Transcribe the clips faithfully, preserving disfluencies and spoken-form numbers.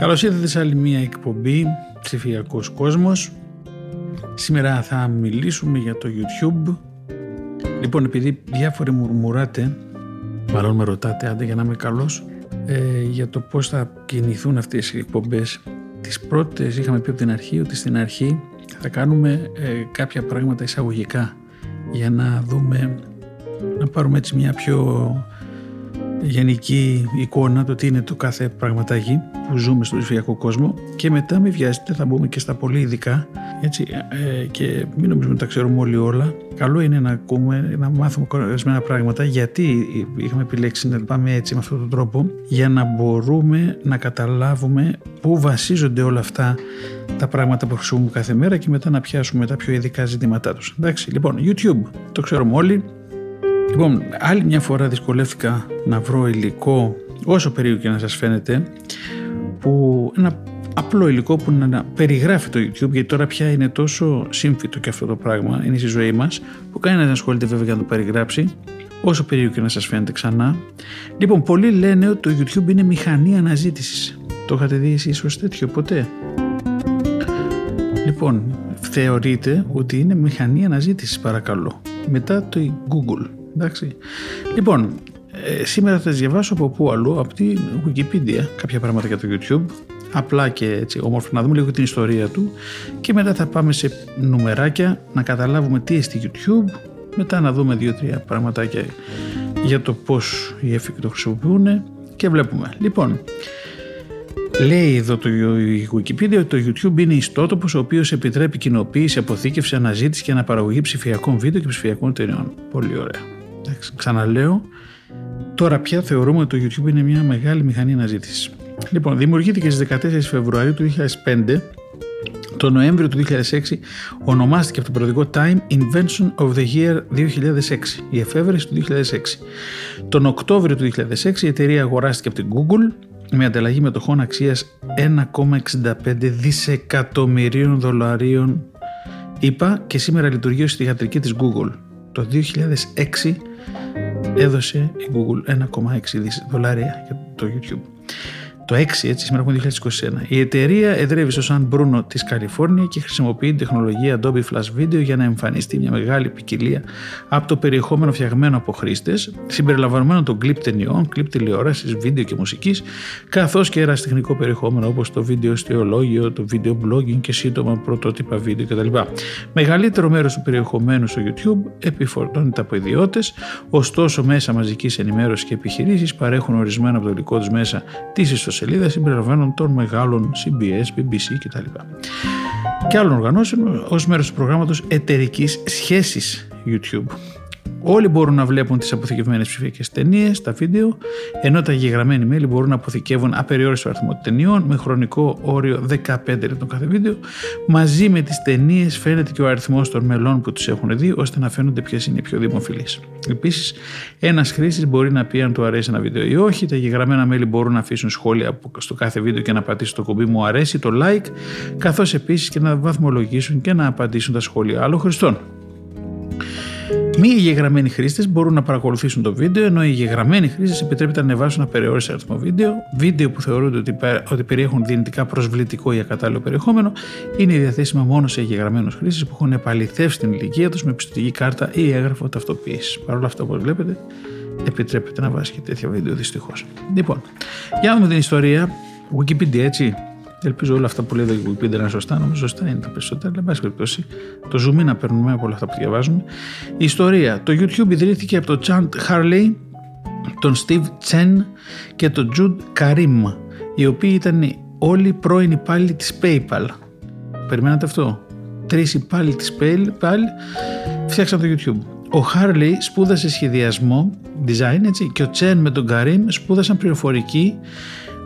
Καλώς ήρθατε σε άλλη μια εκπομπή «Ψηφιακός κόσμος». Σήμερα θα μιλήσουμε για το YouTube. Λοιπόν, επειδή διάφοροι μουρμουράτε, μάλλον με ρωτάτε, άντε για να είμαι καλός, ε, για το πώς θα κινηθούν αυτές οι εκπομπές. Τις πρώτες είχαμε πει από την αρχή ότι στην αρχή θα κάνουμε ε, κάποια πράγματα εισαγωγικά για να δούμε, να πάρουμε έτσι μια πιο γενική εικόνα το τι είναι το κάθε πραγματάκι που ζούμε στον ψηφιακό κόσμο, και μετά μην βιάζετε, θα μπούμε και στα πολύ ειδικά, έτσι, ε, και μην νομίζουμε ότι τα ξέρουμε όλοι όλα. Καλό είναι να ακούμε, να μάθουμε ορισμένα πράγματα, γιατί είχαμε επιλέξει να πάμε έτσι με αυτόν τον τρόπο, για να μπορούμε να καταλάβουμε πού βασίζονται όλα αυτά τα πράγματα που χρησιμοποιούμε κάθε μέρα και μετά να πιάσουμε τα πιο ειδικά ζητήματά τους. Εντάξει, λοιπόν, YouTube, το ξέρουμε όλοι. Λοιπόν, άλλη μια φορά δυσκολεύτηκα να βρω υλικό, όσο περίπου και να σας φαίνεται, που ένα απλό υλικό που να περιγράφει το YouTube, γιατί τώρα πια είναι τόσο σύμφυτο και αυτό το πράγμα, είναι στη ζωή μας, που κανένας δεν ασχολείται βέβαια για να το περιγράψει, όσο περίπου και να σας φαίνεται ξανά. Λοιπόν, πολλοί λένε ότι το YouTube είναι μηχανή αναζήτησης. Το είχατε δει εσείς ως τέτοιο ποτέ? Λοιπόν, θεωρείτε ότι είναι μηχανή αναζήτησης, παρακαλώ, μετά το Google. Εντάξει. Λοιπόν, ε, σήμερα θα σας διαβάσω από πού αλλού, από τη Wikipedia, κάποια πράγματα για το YouTube, απλά και έτσι όμορφα, να δούμε λίγο την ιστορία του, και μετά θα πάμε σε νουμεράκια να καταλάβουμε τι είναι στη YouTube, μετά να δούμε δύο-τρία πραγματάκια για το πώς οι έφηβοι το χρησιμοποιούν και βλέπουμε. Λοιπόν, λέει εδώ το Wikipedia ότι το YouTube είναι ιστότοπος ο οποίος επιτρέπει κοινοποίηση, αποθήκευση, αναζήτηση και αναπαραγωγή ψηφιακών βίντεο και ψηφιακών ταινιών. Πολύ ωραία. Ξαναλέω, τώρα πια θεωρούμε ότι το YouTube είναι μια μεγάλη μηχανή αναζήτησης. Λοιπόν, δημιουργήθηκε στις δεκατέσσερις Φεβρουαρίου του δύο χιλιάδες πέντε. Το Νοέμβριο του δύο χιλιάδες έξι ονομάστηκε από το περιοδικό Time Invention of the Year δύο χιλιάδες έξι, η εφεύρεση του δύο χιλιάδες έξι. Τον Οκτώβριο του δύο χιλιάδες έξι η εταιρεία αγοράστηκε από την Google με ανταλλαγή μετοχών αξίας ένα κόμμα εξήντα πέντε δισεκατομμυρίων δολαρίων ι πι έι, και σήμερα λειτουργεί ως θηγατρική της Google. Το δύο χιλιάδες έξι έδωσε η Google ένα κόμμα έξι δισεκατομμύρια δολάρια για το YouTube. Το έξι, έτσι, σήμερα έχουμε δύο χιλιάδες είκοσι ένα. Η εταιρεία εδρεύει στο Σαν Μπρούνο της Καλιφόρνια και χρησιμοποιεί την τεχνολογία Adobe Flash Video για να εμφανιστεί μια μεγάλη ποικιλία από το περιεχόμενο φτιαγμένο από χρήστες, συμπεριλαμβανομένο των κλιπ ταινιών, κλιπ τηλεόρασης, βίντεο και μουσικής, καθώς και ερασιτεχνικό περιεχόμενο όπως το βίντεο ιστιολόγιο, το βίντεο blogging και σύντομα πρωτότυπα βίντεο κτλ. Μεγαλύτερο μέρος του περιεχομένου στο YouTube επιφορτώνεται από ιδιώτες, ωστόσο μέσα μαζικής ενημέρωσης και επιχειρήσεις παρέχουν ορισμένα από το υλικό τους μέσα τις ιστοσελίδες σελίδα συμπεριλαμβάνων των μεγάλων σι μπι ες, μπι μπι σι κτλ. Και άλλων οργανώσεων ως μέρος του προγράμματος εταιρικής σχέσης YouTube. Όλοι μπορούν να βλέπουν τις αποθηκευμένες ψηφιακές ταινίες, τα βίντεο, ενώ τα εγγεγραμμένοι μέλη μπορούν να αποθηκεύουν απεριόριστο αριθμό ταινιών με χρονικό όριο δεκαπέντε λεπτών κάθε βίντεο. Μαζί με τις ταινίες φαίνεται και ο αριθμός των μελών που τις έχουν δει, ώστε να φαίνονται ποιες είναι οι πιο δημοφιλείς. Επίσης, ένας χρήστης μπορεί να πει αν του αρέσει ένα βίντεο ή όχι. Τα εγγεγραμμένα μέλη μπορούν να αφήσουν σχόλια στο κάθε βίντεο και να πατήσουν το κουμπί μου αρέσει, το like, καθώς επίσης και να βαθμολογήσουν και να απαντήσουν τα σχόλια άλλων χρηστών. Μη εγγεγραμμένοι χρήστες μπορούν να παρακολουθήσουν το βίντεο, ενώ οι εγγεγραμμένοι χρήστες επιτρέπεται να ανεβάσουν απεριόριστο αριθμό βίντεο. Βίντεο που θεωρούνται ότι, ότι περιέχουν δυνητικά προσβλητικό ή ακατάλληλο περιεχόμενο είναι διαθέσιμα μόνο σε εγγεγραμμένους χρήστες που έχουν επαληθεύσει την ηλικία τους με πιστωτική κάρτα ή έγγραφο ταυτοποίησης. Παρ' όλα αυτά, όπως βλέπετε, επιτρέπεται να βάζει και τέτοια βίντεο, δυστυχώς. Λοιπόν, για να δούμε την ιστορία. Wikipedia, έτσι. Ελπίζω όλα αυτά που λέει εδώ η Wikipedia είναι σωστά. Νομίζω σωστά είναι τα περισσότερα, αλλά εν πάση περιπτώσει το zoom in να παίρνουμε από όλα αυτά που διαβάζουμε. Η ιστορία. Το YouTube ιδρύθηκε από τον Chad Hurley, τον Steve Chen και τον Jude Karim, οι οποίοι ήταν όλοι πρώην υπάλληλοι της PayPal. Περιμένατε αυτό? Τρεις υπάλληλοι της PayPal φτιάξαν το YouTube. Ο Χάρλι σπούδασε σχεδιασμό, design, έτσι, και ο Τσεν με τον Καρίμ σπούδασαν πληροφορική,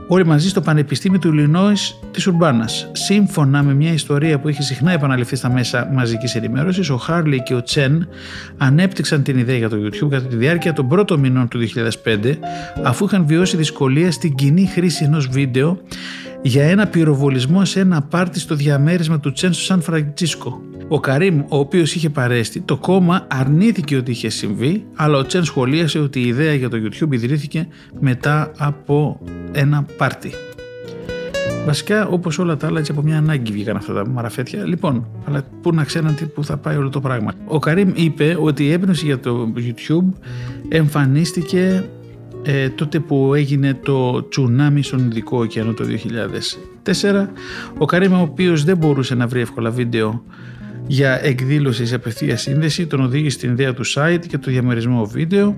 όλοι μαζί στο Πανεπιστήμιο του Ιλινόης της Ουρμπάνας. Σύμφωνα με μια ιστορία που είχε συχνά επαναληφθεί στα μέσα μαζικής ενημέρωσης, ο Χάρλι και ο Τσεν ανέπτυξαν την ιδέα για το YouTube κατά τη διάρκεια των πρώτων μηνών του δύο χιλιάδες πέντε, αφού είχαν βιώσει δυσκολία στην κοινή χρήση ενός βίντεο για ένα πυροβολισμό σε ένα πάρτι στο διαμέρισμα του Τσεν στο Σαν Φραντσίσκο. Ο Καρίμ, ο οποίος είχε παρέστη, το κόμμα αρνήθηκε ότι είχε συμβεί, αλλά ο Τσεν σχολίασε ότι η ιδέα για το YouTube ιδρύθηκε μετά από ένα πάρτι. Βασικά, όπως όλα τα άλλα, έτσι από μια ανάγκη βγήκαν αυτά τα μαραφέτια. Λοιπόν, αλλά πού να ξέραν τι, πού θα πάει όλο το πράγμα. Ο Καρίμ είπε ότι η έμπνευση για το YouTube εμφανίστηκε Ε, τότε που έγινε το τσουνάμι στον Ινδικό ωκεανό το δύο χιλιάδες τέσσερα. Ο Καρίμ, ο οποίος δεν μπορούσε να βρει εύκολα βίντεο για εκδήλωση σε απευθεία σύνδεση, τον οδήγησε στην ιδέα του site και το διαμερισμό βίντεο.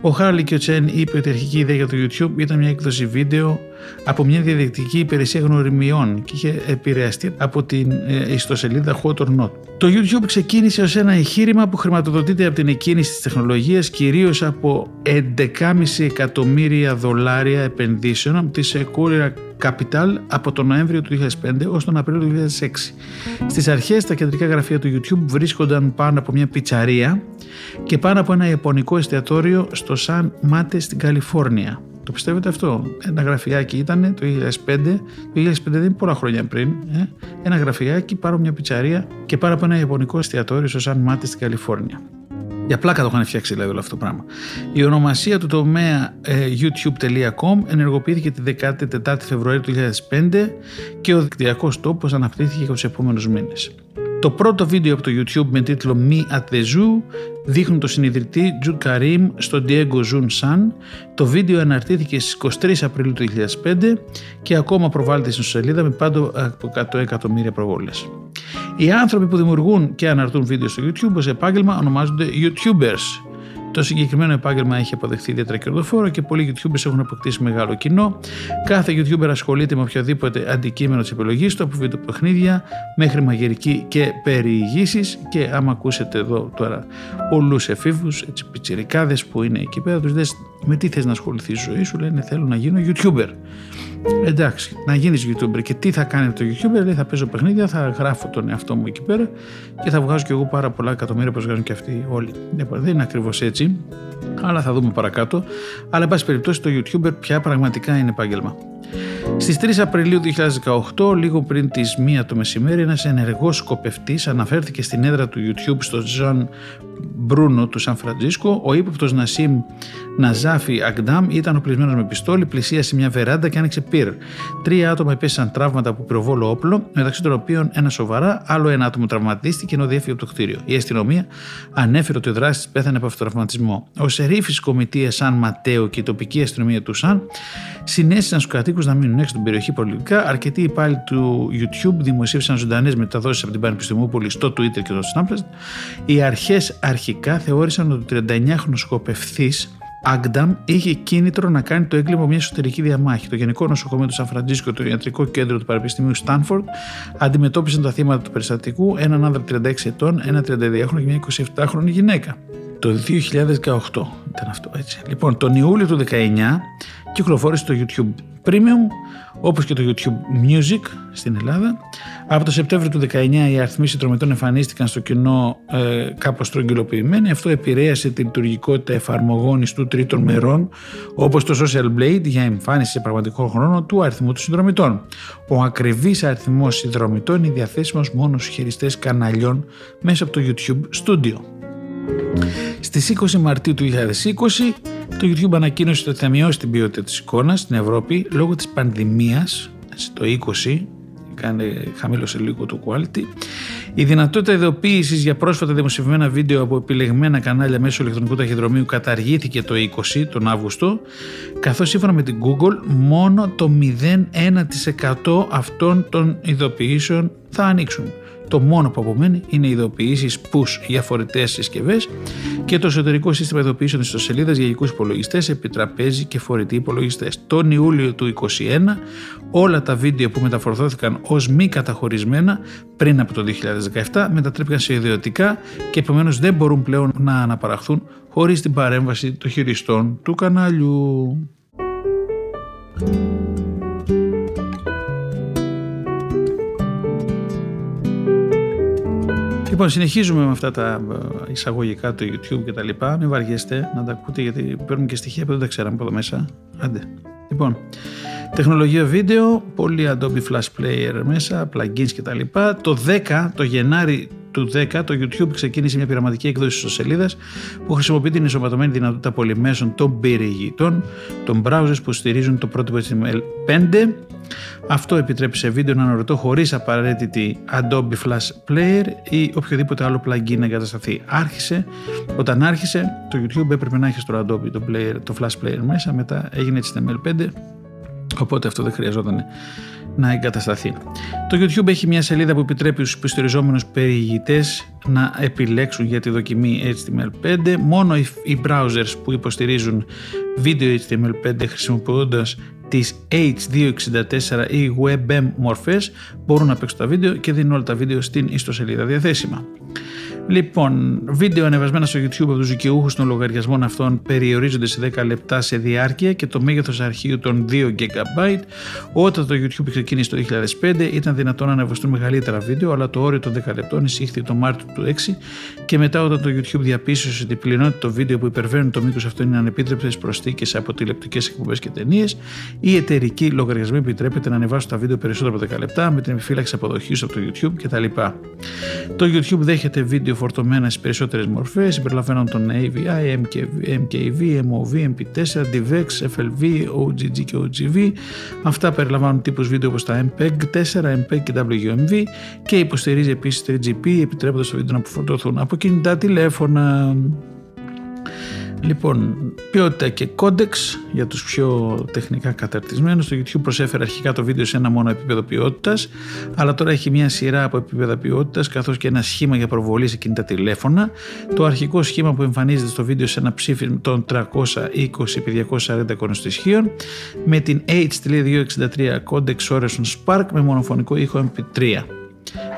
Ο Χάρλι και ο Τσεν είπε ότι η αρχική ιδέα για το YouTube ήταν μια έκδοση βίντεο από μια διαδικτυακή υπηρεσία γνωριμιών και είχε επηρεαστεί από την ιστοσελίδα Hot or Not. Το YouTube ξεκίνησε ως ένα εγχείρημα που χρηματοδοτείται από την εκκίνηση της τεχνολογίας, κυρίως από έντεκα κόμμα πέντε εκατομμύρια δολάρια επενδύσεων της Sequoia Capital από τον Νοέμβριο του δύο χιλιάδες πέντε έως τον Απρίλιο του δύο χιλιάδες έξι. Στις αρχές, τα κεντρικά γραφεία του YouTube βρίσκονταν πάνω από μια πιτσαρία και πάνω από ένα ιαπωνικό εστιατόριο στο Σαν Μάτε στην Καλιφόρνια. Το πιστεύετε αυτό? Ένα γραφιάκι ήταν το δύο χιλιάδες πέντε, το δύο χιλιάδες πέντε δεν είναι πολλά χρόνια πριν. Ε? Ένα γραφιάκι, πάρω μια πιτσαρία και πάρω από ένα ιαπωνικό εστιατόριο στο Σαν Μάτε στην Καλιφόρνια. Για πλάκα το είχαν φτιάξει δηλαδή όλο αυτό το πράγμα. Η ονομασία του τομέα ε, YouTube τελεία com ενεργοποιήθηκε τη δεκάτη τετάρτη Φεβρουαρίου του δύο χιλιάδες πέντε και ο δικτυακός τόπος αναπτύχθηκε για τους επόμενους μήνες. Το πρώτο βίντεο από το YouTube με τίτλο Me at the Zoo δείχνει τον συνειδητή Jude Karim στο Diego Zun San. Το βίντεο αναρτήθηκε στις είκοσι τρεις Απριλίου του δύο χιλιάδες πέντε και ακόμα προβάλλεται στην σελίδα με πάντο από εκατό εκατομμύρια προβόλες. Οι άνθρωποι που δημιουργούν και αναρτούν βίντεο στο YouTube ως επάγγελμα ονομάζονται YouTubers. Το συγκεκριμένο επάγγελμα έχει αποδεχθεί ιδιαίτερα κερδοφόρο και πολλοί YouTubers έχουν αποκτήσει μεγάλο κοινό. Κάθε YouTuber ασχολείται με οποιοδήποτε αντικείμενο της επιλογής του, από βιντεοπαιχνίδια μέχρι μαγειρική και περιηγήσεις. Και άμα ακούσετε εδώ τώρα πολλούς εφήβους, έτσι πιτσιρικάδες που είναι εκεί πέρα, τους λες με τι θες να ασχοληθείς στη ζωή σου, λένε θέλω να γίνω YouTuber. Εντάξει, να γίνεις YouTuber. Και τι θα κάνει το YouTuber? Λέει θα παίζω παιχνίδια, θα γράφω τον εαυτό μου εκεί πέρα και θα βγάζω κι εγώ πάρα πολλά εκατομμύρια όπως βγάζουν και αυτοί όλοι. Δεν είναι ακριβώς έτσι, αλλά θα δούμε παρακάτω. Αλλά εν πάση περιπτώσει το YouTuber πια πραγματικά είναι επάγγελμα. Στις τρεις Απριλίου δύο χιλιάδες δεκαοκτώ, λίγο πριν τις μία το μεσημέρι, ένας ενεργός σκοπευτής αναφέρθηκε στην έδρα του YouTube στο Τζαν Μπρούνο του Σαν Φραντσίσκο. Ο ύποπτος Νασίμ Ναζάφι Αγκντάμ ήταν οπλισμένος με πιστόλι, πλησίασε μια βεράντα και άνοιξε πυρ. Τρία άτομα υπέστησαν τραύματα από πυροβόλο όπλο, μεταξύ των οποίων ένα σοβαρά, άλλο ένα άτομο τραυματίστηκε ενώ διέφυγε από το κτίριο. Η αστυνομία ανέφερε ότι ο δράστης πέθανε από αυτοτραυματισμό. Ο σερίφης κομιτείας Σαν Ματέο και η τοπική αστυνομία του Σαν συνέστησαν στους κατοίκους να μείνουν έξω στην περιοχή πολιτικά. Αρκετοί υπάλληλοι του YouTube δημοσίευσαν ζωντανές μεταδόσεις από την Πανεπιστημούπολη στο Twitter και το Snapchat. Οι αρχές αρχικά θεώρησαν ότι ο τριανταεννιάχρονος σκοπευτής Αγκντάμ είχε κίνητρο να κάνει το έγκλημα μια εσωτερική διαμάχη. Το Γενικό Νοσοκομείο του Σαν Φραντσίσκο και το Ιατρικό Κέντρο του Πανεπιστημίου Στάνφορντ αντιμετώπισαν τα θύματα του περιστατικού, έναν άνδρα τριάντα έξι ετών, ένα τριανταδυόχρονο και μια εικοσιεπτάχρονη γυναίκα. Το δύο χιλιάδες δεκαοκτώ ήταν αυτό, έτσι. Λοιπόν, τον Ιούλιο του δύο χιλιάδες δεκαεννιά κυκλοφόρησε το YouTube Premium, όπως και το YouTube Music στην Ελλάδα. Από το Σεπτέμβριο του δύο χιλιάδες δεκαεννιά οι αριθμοί συνδρομητών εμφανίστηκαν στο κοινό ε, κάπως τρογγυλοποιημένοι. Αυτό επηρέασε τη λειτουργικότητα εφαρμογών εις του τρίτων μερών, όπως το Social Blade, για εμφάνιση σε πραγματικό χρόνο του αριθμού των συνδρομητών. Ο ακριβής αριθμός συνδρομητών είναι διαθέσιμος μόνο στους χειριστές καναλιών μέσα από το YouTube Studio. Στις είκοσι Μαρτίου του δύο χιλιάδες είκοσι το YouTube ανακοίνωσε ότι θα μειώσει την ποιότητα της εικόνας στην Ευρώπη λόγω της πανδημίας, το είκοσι, χαμήλωσε λίγο το quality. Η δυνατότητα ειδοποίησης για πρόσφατα δημοσιευμένα βίντεο από επιλεγμένα κανάλια μέσω ηλεκτρονικού ταχυδρομείου καταργήθηκε το είκοσι, τον Αύγουστο, καθώς σύμφωνα με την Google μόνο το μηδέν κόμμα ένα τοις εκατό αυτών των ειδοποιήσεων θα ανοίξουν. Το μόνο που απομένει είναι ειδοποιήσεις push για φορητές συσκευές και το εσωτερικό σύστημα ειδοποιήσεων της ιστοσελίδας για γενικούς υπολογιστές, επιτραπέζι και φορητοί υπολογιστές. Τον Ιούλιο του είκοσι ένα, όλα τα βίντεο που μεταφορθώθηκαν ως μη καταχωρισμένα πριν από το δύο χιλιάδες δεκαεπτά μετατρέπηκαν σε ιδιωτικά και επομένως δεν μπορούν πλέον να αναπαραχθούν χωρίς την παρέμβαση των χειριστών του κανάλιου. Λοιπόν, συνεχίζουμε με αυτά τα εισαγωγικά του YouTube και τα λοιπά. Μην βαριέστε να τα ακούτε, γιατί παίρνουν και στοιχεία που δεν τα ξέραμε από εδώ μέσα. Άντε. Λοιπόν, τεχνολογία βίντεο, πολύ Adobe Flash Player μέσα, plugins και τα λοιπά. Το δέκα, το Γενάρη του δέκα, το YouTube ξεκίνησε μια πειραματική έκδοση ιστοσελίδας που χρησιμοποιεί την ενσωματωμένη δυνατότητα πολυμέσων των περιηγητών, των browsers που στηρίζουν το πρότυπο έιτς τι εμ ελ πέντε. Αυτό επιτρέπει σε βίντεο να αναρτώ χωρίς απαραίτητη Adobe Flash Player ή οποιοδήποτε άλλο plugin να εγκατασταθεί. Άρχισε, όταν άρχισε, το YouTube έπρεπε να έχει στο Adobe το, player, το Flash Player μέσα, μετά έγινε έιτς τι εμ ελ πέντε, οπότε αυτό δεν χρειαζόταν να εγκατασταθεί. Το YouTube έχει μια σελίδα που επιτρέπει στους υποστηριζόμενους περιηγητές να επιλέξουν για τη δοκιμή έιτς τι εμ ελ πέντε. Μόνο οι browsers που υποστηρίζουν βίντεο έιτς τι εμ ελ πέντε χρησιμοποιώντας τις έιτς διακόσια εξήντα τέσσερα ή WebM μορφές μπορούν να παίξουν τα βίντεο και δίνουν όλα τα βίντεο στην ιστοσελίδα διαθέσιμα. Λοιπόν, βίντεο ανεβασμένα στο YouTube από τους δικαιούχους των λογαριασμών αυτών περιορίζονται σε δέκα λεπτά σε διάρκεια και το μέγεθος αρχείου των δύο τζι μπι. Όταν το YouTube ξεκίνησε το δύο χιλιάδες πέντε ήταν δυνατόν να ανεβαστούν μεγαλύτερα βίντεο, αλλά το όριο των δέκα λεπτών εισήχθη το Μάρτιο του δύο χιλιάδες έξι και μετά όταν το YouTube διαπίστωσε ότι η πλειονότητα των βίντεο που υπερβαίνουν το μήκος αυτό είναι ανεπίτρεπτες προσθήκες από τηλεοπτικές εκπομπές και ταινίες, οι εταιρικοί λογαριασμοί επιτρέπεται να ανεβάσουν τα βίντεο περισσότερα από δέκα λεπτά με την επιφύλαξη αποδοχής από το YouTube κτλ. Το YouTube δέχεται βίντεο φορτωμένα στις περισσότερες μορφές συμπεριλαμβάνουν τον έι βι άι, εμ κέι βι, εμ ο βι, εμ πι τέσσερα, ντι βι εξ, εφ ελ βι, ο τζι τζι και ο τζι βι. Αυτά περιλαμβάνουν τύπους βίντεο όπως τα εμ πι ι τζι τέσσερα, εμ πι ι τζι και ντάμπλιου γιου εμ βι και υποστηρίζει επίσης τρία τζι πι επιτρέποντας τα βίντεο να αποφορτωθούν από κινητά τηλέφωνα. Λοιπόν, ποιότητα και κόντεξ για τους πιο τεχνικά καταρτισμένους. Το YouTube προσέφερε αρχικά το βίντεο σε ένα μόνο επίπεδο ποιότητας, αλλά τώρα έχει μια σειρά από επίπεδα ποιότητας, καθώς και ένα σχήμα για προβολή σε κινητά τηλέφωνα. Το αρχικό σχήμα που εμφανίζεται στο βίντεο σε ένα ψήφισμα των τριακόσια είκοσι επί διακόσια σαράντα εικονοστοιχείων, με την έιτς διακόσια εξήντα τρία κόντεξ Orison Spark με μονοφωνικό ήχο εμ πι τρία.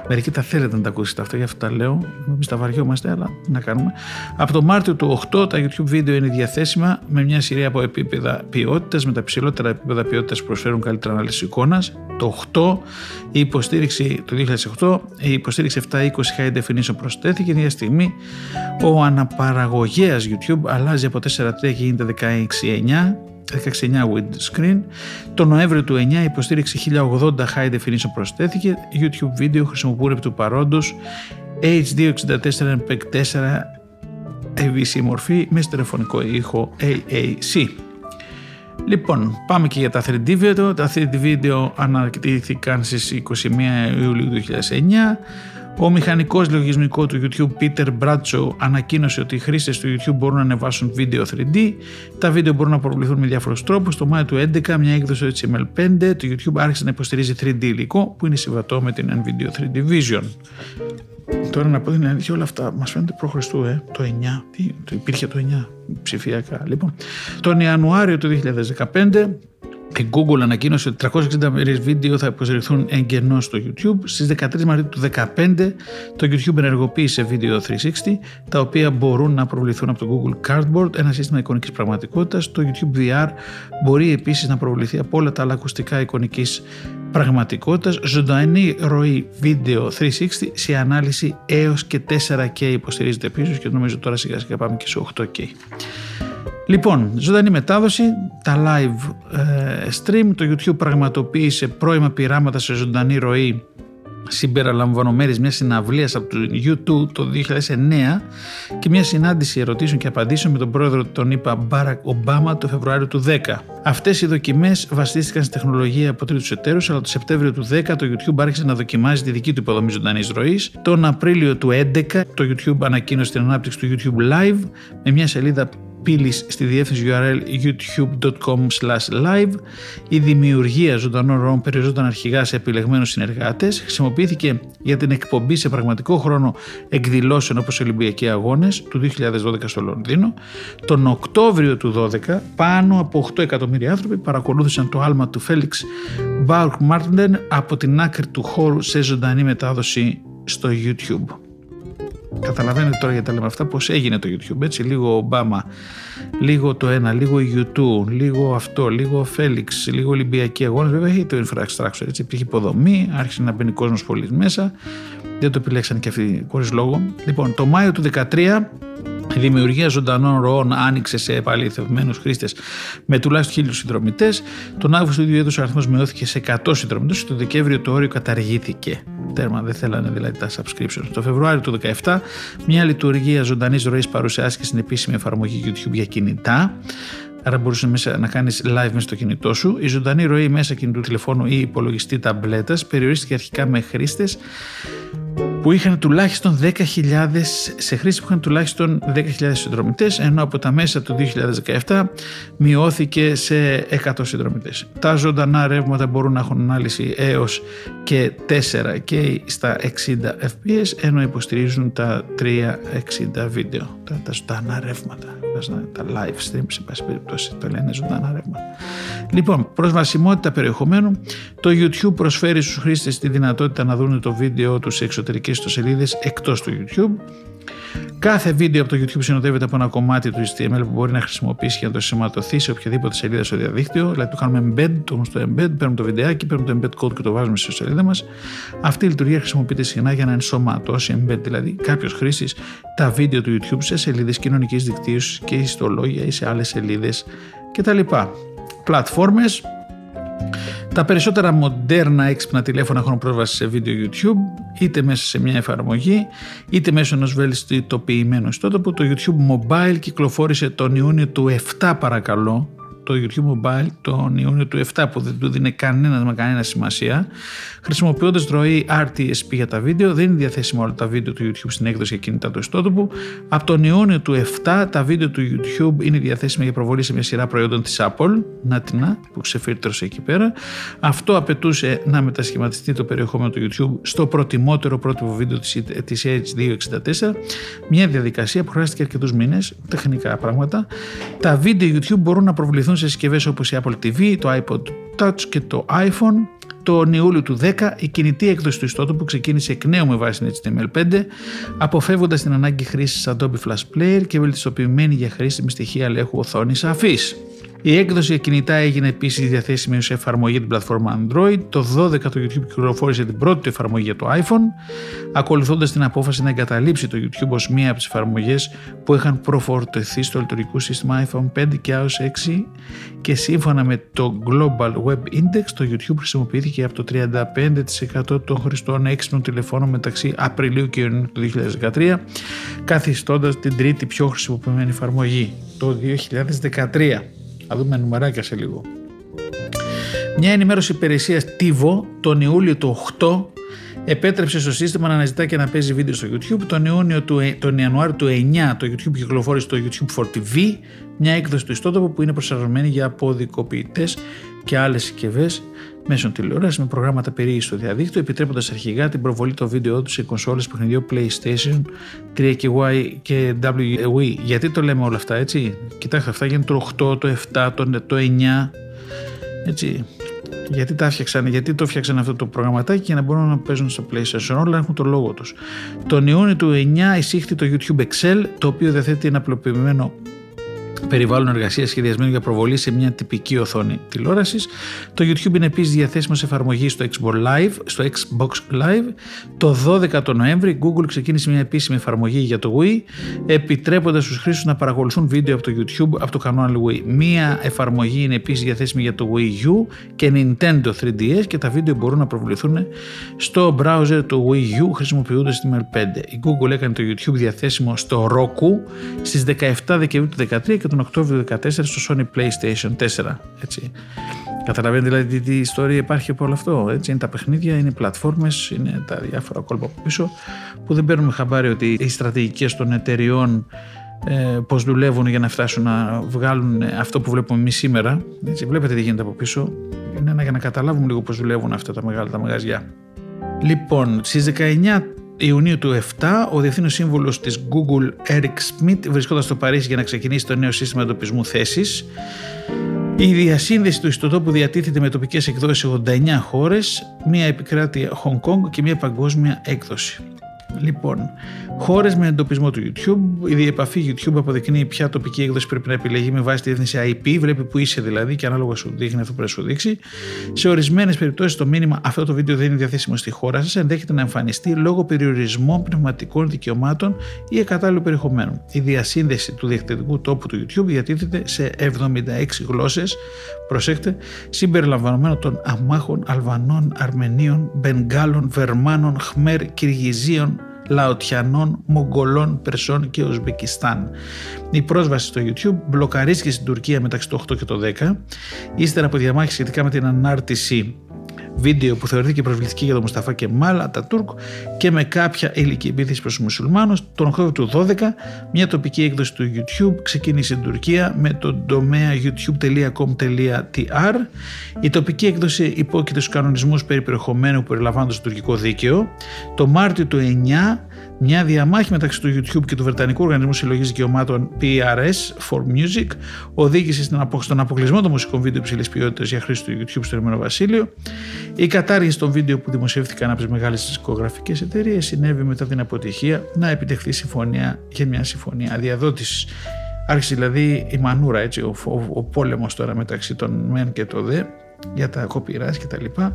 Μερικοί τα θέλετε να τα ακούσετε αυτά, γι' αυτό τα λέω. Εμείς τα βαριόμαστε, αλλά τι να κάνουμε. Από το Μάρτιο του οκτώ τα YouTube βίντεο είναι διαθέσιμα με μια σειρά από επίπεδα ποιότητας. Με τα ψηλότερα επίπεδα ποιότητας προσφέρουν καλύτερα ανάλυση εικόνας. Το οκτώ, η υποστήριξη το δύο χιλιάδες οκτώ, η υποστήριξη επτακόσια είκοσι High Definition προσθέθηκε. Μια στιγμή ο αναπαραγωγέας YouTube αλλάζει από τέσσερα τρία και γίνεται δεκαέξι εννιά. δεκαέξι εννιά windscreen. Το Νοέμβριο του εννιά η υποστήριξη χίλια ογδόντα High Definition προσθέθηκε. YouTube βίντεο χρησιμοποιούν επί του παρόντος έιτς διακόσια εξήντα τέσσερα, εμ πι ι τζι τέσσερα, έι βι σι μορφή με στερεοφωνικό ήχο έι έι σι. Λοιπόν, πάμε και για τα θρι ντι βίντεο. Τα θρι ντι βίντεο αναρτήθηκαν στις είκοσι μία Ιουλίου του δύο χιλιάδες εννιά. Ο μηχανικός λογισμικό του YouTube Peter Bradshaw ανακοίνωσε ότι οι χρήστες του YouTube μπορούν να ανεβάσουν βίντεο θρι ντι. Τα βίντεο μπορούν να προβληθούν με διάφορους τρόπους. Το Μάιο του έντεκα, μια έκδοση του έιτς τι εμ ελ πέντε, το YouTube άρχισε να υποστηρίζει θρι ντι υλικό που είναι συμβατό με την NVIDIA θρι ντι Vision. Τώρα να πω την αλήθεια, όλα αυτά μας φαίνονται προ Χριστού, ε, το εννιά, τι, το υπήρχε το εννιά ψηφιακά. Λοιπόν, τον Ιανουάριο του δύο χιλιάδες δεκαπέντε, η Google ανακοίνωσε ότι τριακόσιες εξήντα μέρες βίντεο θα υποστηριχθούν εγγενώς στο YouTube. Στις δεκατρείς Μαρτίου του δύο χιλιάδες δεκαπέντε το YouTube ενεργοποίησε βίντεο τριακόσια εξήντα, τα οποία μπορούν να προβληθούν από το Google Cardboard, ένα σύστημα εικονικής πραγματικότητας. Το YouTube βι αρ μπορεί επίσης να προβληθεί από όλα τα άλλα ακουστικά εικονικής πραγματικότητας. Ζωντανή ροή βίντεο τριακόσια εξήντα σε ανάλυση έως και τέσσερα κέι υποστηρίζεται επίσης και νομίζω τώρα σιγά σιγά πάμε και σε οκτώ κέι. Λοιπόν, ζωντανή μετάδοση, τα live ε, stream, το YouTube πραγματοποίησε πρώιμα πειράματα σε ζωντανή ροή συμπεριλαμβανομένης μιας συναυλίας από το YouTube το δύο χιλιάδες εννιά και μια συνάντηση ερωτήσεων και απαντήσεων με τον πρόεδρο των ΗΠΑ Μπάρακ Ομπάμα το Φεβρουάριο του δύο χιλιάδες δέκα. Αυτές οι δοκιμές βασίστηκαν στη τεχνολογία από τρίτους εταίρους, αλλά το Σεπτέμβριο του δύο χιλιάδες δέκα το YouTube άρχισε να δοκιμάζει τη δική του υποδομή ζωντανής ροής. Τον Απρίλιο του δύο χιλιάδες έντεκα το YouTube ανακοίνωσε την ανάπτυξη του YouTube Live με μια σελίδα πύλης στη διεύθυνση γιου αρ ελ γιουτιούμπ τελεία κομ σλας λάιβ. Η δημιουργία ζωντανών ροών περιοριζόταν αρχικά σε επιλεγμένους συνεργάτες. Χρησιμοποιήθηκε για την εκπομπή σε πραγματικό χρόνο εκδηλώσεων όπως οι Ολυμπιακοί Αγώνες του δύο χιλιάδες δώδεκα στο Λονδίνο. Τον Οκτώβριο του δύο χιλιάδες δώδεκα πάνω από οκτώ εκατομμύρια άνθρωποι παρακολούθησαν το άλμα του Φέλιξ Μπάουρκ Μάρτιντεν από την άκρη του χώρου σε ζωντανή μετάδοση στο YouTube. Καταλαβαίνετε τώρα γιατί τα λέμε αυτά πως έγινε το YouTube, έτσι, λίγο Ομπάμα, λίγο το ένα, λίγο YouTube, λίγο αυτό, λίγο Φέλιξ, λίγο Ολυμπιακοί Αγώνες. Βέβαια έχει το infrastructure, έτσι, υπήρχε υποδομή, άρχισε να μπαίνει κόσμος πολύς μέσα, δεν το επιλέξαν και αυτοί χωρίς λόγο. Λοιπόν, το Μάιο του δύο χιλιάδες δεκατρία η δημιουργία ζωντανών ροών άνοιξε σε επαληθευμένους χρήστες με τουλάχιστον χίλιους συνδρομητές. Τον Αύγουστο του ίδιου έτους ο αριθμός μειώθηκε σε εκατό συνδρομητές και τον Δεκέμβριο το όριο καταργήθηκε. Τέρμα, δεν θέλανε δηλαδή τα subscriptions. Το Φεβρουάριο του δύο χιλιάδες δεκαεπτά μια λειτουργία ζωντανής ροής παρουσιάστηκε στην επίσημη εφαρμογή YouTube για κινητά. Άρα μπορούσε μέσα να κάνεις live μέσα στο κινητό σου. Η ζωντανή ροή μέσα κινητού τηλεφώνου ή υπολογιστή ταμπλέτας περιορίστηκε αρχικά με χρήστες που είχαν τουλάχιστον δέκα χιλιάδες σε χρήση που είχαν τουλάχιστον δέκα χιλιάδες συνδρομητές, ενώ από τα μέσα του δύο χιλιάδες δεκαεπτά μειώθηκε σε εκατό συνδρομητές. Τα ζωντανά ρεύματα μπορούν να έχουν ανάλυση έως και φορ κέι στα εξήντα φρέιμς περ σέκοντ, ενώ υποστηρίζουν τα τριακόσια εξήντα βίντεο. Τα, τα ζωντανά ρεύματα, τα live streams, σε πάση περιπτώσει, το λένε ζωντανά ρεύματα. Λοιπόν, προσβασιμότητα περιεχομένου. Το YouTube προσφέρει στους χρήστες τη δυνατότητα να δουν το βίντεο τους σε εξωτερικές ιστοσελίδες εκτός του YouTube. Κάθε βίντεο από το YouTube συνοδεύεται από ένα κομμάτι του έιτς τι εμ ελ που μπορεί να χρησιμοποιήσει για να το σηματωθεί σε οποιαδήποτε σελίδα στο διαδίκτυο. Δηλαδή, το κάνουμε embed, το όμως το embed, παίρνουμε το βιντεάκι, παίρνουμε το embed code και το βάζουμε στη σελίδα μας. Αυτή η λειτουργία χρησιμοποιείται συχνά για να ενσωματώσει embed, δηλαδή κάποιος χρήστης, τα βίντεο του YouTube σε σελίδες κοινωνικής δικτύωσης και ιστολόγια ή σε άλλες σελίδες κτλ. Πλατφόρμες. Τα περισσότερα μοντέρνα έξυπνα τηλέφωνα έχουν πρόσβαση σε βίντεο YouTube, είτε μέσα σε μια εφαρμογή, είτε μέσω ενός βελτιστοποιημένου ιστότοπου. Το YouTube Mobile κυκλοφόρησε τον Ιούνιο του επτά, παρακαλώ. Το YouTube Mobile τον Ιούνιο του επτά, που δεν του δίνει κανένας με κανένα σημασία. Χρησιμοποιώντας ροή αρ τι ες πι για τα βίντεο, δεν είναι διαθέσιμα όλα τα βίντεο του YouTube στην έκδοση για κινητά του ιστότοπου. Από τον Ιούνιο του επτά, τα βίντεο του YouTube είναι διαθέσιμα για προβολή σε μια σειρά προϊόντων της Apple. Να την να, που ξεφίλτρωσε εκεί πέρα. Αυτό απαιτούσε να μετασχηματιστεί το περιεχόμενο του YouTube στο προτιμότερο πρότυπο βίντεο της έιτς διακόσια εξήντα τέσσερα. Μια διαδικασία που χρειάστηκε αρκετούς μήνες, τεχνικά πράγματα. Τα βίντεο YouTube μπορούν να προβληθούν σε συσκευές όπως η Apple τι βι, το iPod Touch και το iPhone. Τον Ιούλιο του δύο χιλιάδες δέκα η κινητή έκδοση του ιστότοπου ξεκίνησε εκ νέου με βάση την έιτς τι εμ ελ φάιβ, αποφεύγοντας την ανάγκη χρήσης Adobe Flash Player και βελτιστοποιημένη για χρήση με στοιχεία ελέγχου οθόνης αφής. Η έκδοση για κινητά έγινε επίσης διαθέσιμη ως εφαρμογή την πλατφόρμα Android. Το δύο χιλιάδες δώδεκα το YouTube κυκλοφόρησε την πρώτη του εφαρμογή για το iPhone, ακολουθώντας την απόφαση να εγκαταλείψει το YouTube ως μία από τις εφαρμογές που είχαν προφορτωθεί στο λειτουργικό σύστημα άιφον φάιβ και άι ο ες έξι, και σύμφωνα με το Global Web Index το YouTube χρησιμοποιήθηκε από το τριάντα πέντε τοις εκατό των χρηστών έξυπνων τηλεφώνων μεταξύ Απριλίου και Ιουνίου του δύο χιλιάδες δεκατρία, καθιστώντας την τρίτη πιο χρησιμοποιημένη εφαρμογή το δύο χιλιάδες δεκατρία. Θα δούμε νουμεράκια σε λίγο. Μια ενημέρωση υπηρεσίας Tivo τον Ιούλιο του οκτώ επέτρεψε στο σύστημα να αναζητά και να παίζει βίντεο στο YouTube. Τον, Ιούνιο του, τον Ιανουάριο του εννιά το YouTube κυκλοφόρησε το YouTube for τι βι, μια έκδοση του ιστότοπου που είναι προσαρμοσμένη για αποδικοποιητές και άλλες συσκευές μέσω τηλεόρασης με προγράμματα περιήγησης στο διαδίκτυο, επιτρέποντας αρχικά την προβολή των βίντεο του σε κονσόλες παιχνιδιού PlayStation τρία και Wii και Wii. Γιατί το λέμε όλα αυτά, έτσι? Κοιτάξτε, αυτά γίνεται το οκτώ, το επτά, το εννιά, έτσι. Γιατί τα φτιάξανε, γιατί το φτιάξανε αυτό το προγραμματάκι για να μπορούν να παίζουν στο PlayStation, όλα έχουν το λόγο τους. Τον Ιούνιο του εννιά εισήχθη το YouTube Excel, το οποίο διαθέτει ένα απλοποιημένο περιβάλλον εργασίας σχεδιασμένο για προβολή σε μια τυπική οθόνη τηλεόρασης. Το YouTube είναι επίσης διαθέσιμο σε εφαρμογή στο Xbox Live, στο Xbox Live. Το δώδεκα τον Νοέμβρη Google ξεκίνησε μια επίσημη εφαρμογή για το Wii, επιτρέποντας στους χρήστες να παρακολουθούν βίντεο από το YouTube από το κανάλι Wii. Μια εφαρμογή είναι επίσης διαθέσιμη για το Wii U και Nintendo θρι ντι ες και τα βίντεο μπορούν να προβληθούν στο browser του Wii U χρησιμοποιώντας την έιτς τι εμ ελ φάιβ. Η Google έκανε το YouTube διαθέσιμο στο Roku στις δεκαεπτά Δεκεμβρίου του δύο χιλιάδες δεκατρία και τον Οκτώβριο του δύο χιλιάδες δεκατέσσερα στο Sony PlayStation τέσσερα, έτσι. Καταλαβαίνετε δηλαδή τι ιστορία υπάρχει από όλο αυτό, έτσι. Είναι τα παιχνίδια, είναι οι πλατφόρμες, είναι τα διάφορα κόλπα από πίσω που δεν παίρνουμε χαμπάρι ότι οι στρατηγικές των εταιριών πώς δουλεύουν για να φτάσουν να βγάλουν αυτό που βλέπουμε εμείς σήμερα. Έτσι, βλέπετε τι γίνεται από πίσω. Είναι ένα για να καταλάβουμε λίγο πώς δουλεύουν αυτά τα μεγάλα τα μαγαζιά. Λοιπόν, στις δεκαεννιά Ιουνίου του δύο χιλιάδες επτά, ο διευθύνος σύμβουλος της Google, Eric Schmidt, βρισκόταν στο Παρίσι για να ξεκινήσει το νέο σύστημα εντοπισμού θέσης. Η διασύνδεση του ιστοτόπου διατίθεται με τοπικές εκδόσεις σε ογδόντα εννιά χώρες, μία επικράτεια Hong Kong και μία παγκόσμια έκδοση. Λοιπόν, χώρες με εντοπισμό του YouTube. Η διεπαφή YouTube αποδεικνύει ποια τοπική έκδοση πρέπει να επιλεγεί με βάση τη διεύθυνση άι πι, βλέπει που είσαι δηλαδή και ανάλογα σου δείχνει αυτό που πρέπει να σου δείξει. Σε ορισμένες περιπτώσεις, το μήνυμα αυτό το βίντεο δεν είναι διαθέσιμο στη χώρα σας ενδέχεται να εμφανιστεί λόγω περιορισμών πνευματικών δικαιωμάτων ή ακατάλληλου περιεχομένου. Η διασύνδεση του διεκτετικού τόπου του YouTube διατίθεται σε εβδομήντα έξι γλώσσες, προσέχτε, συμπεριλαμβανομένων των Αμάχων, Αλβανών, Αρμενίων, Μπενγκάλων, Βερμάνων, Χμέρ, Κυργιζίων, Λαοτιανών, Μογγολών, Περσών και Ουσμπεκιστάν. Η πρόσβαση στο YouTube μπλοκαρίστηκε στην Τουρκία μεταξύ του οκτώ και το δέκα, ύστερα από διαμάχη σχετικά με την ανάρτηση βίντεο που θεωρήθηκε προσβλητική για τον Μουσταφά Κεμάλ Ατατούρκ και με κάποια υλική επίθεση προς τους μουσουλμάνους. Τον Οκτώβριο του δύο χιλιάδες δώδεκα, μια τοπική έκδοση του YouTube ξεκίνησε στην Τουρκία με τον τομέα γιουτιούμπ τελεία κομ τελεία τι αρ. Η τοπική έκδοση υπόκειται στους κανονισμούς περί περιεχομένου που περιλαμβάνονται στο τουρκικό δίκαιο. Το Μάρτιο του εννιά, μια διαμάχη μεταξύ του YouTube και του Βρετανικού Οργανισμού Συλλογής Δικαιωμάτων Πι Αρ Ες φορ Music οδήγησε στον αποκλεισμό των μουσικών βίντεο υψηλής ποιότητας για χρήση του YouTube στο Ηνωμένο Βασίλειο. Η κατάργηση των βίντεο που δημοσιεύτηκαν από τις μεγάλες δισκογραφικές εταιρείες συνέβη μετά την αποτυχία να επιτευχθεί συμφωνία για μια συμφωνία αδειαδότησης. Άρχισε δηλαδή η μανούρα, έτσι, ο, ο, ο πόλεμος τώρα μεταξύ των μεν και των δε για τα copyrights και τα λοιπά.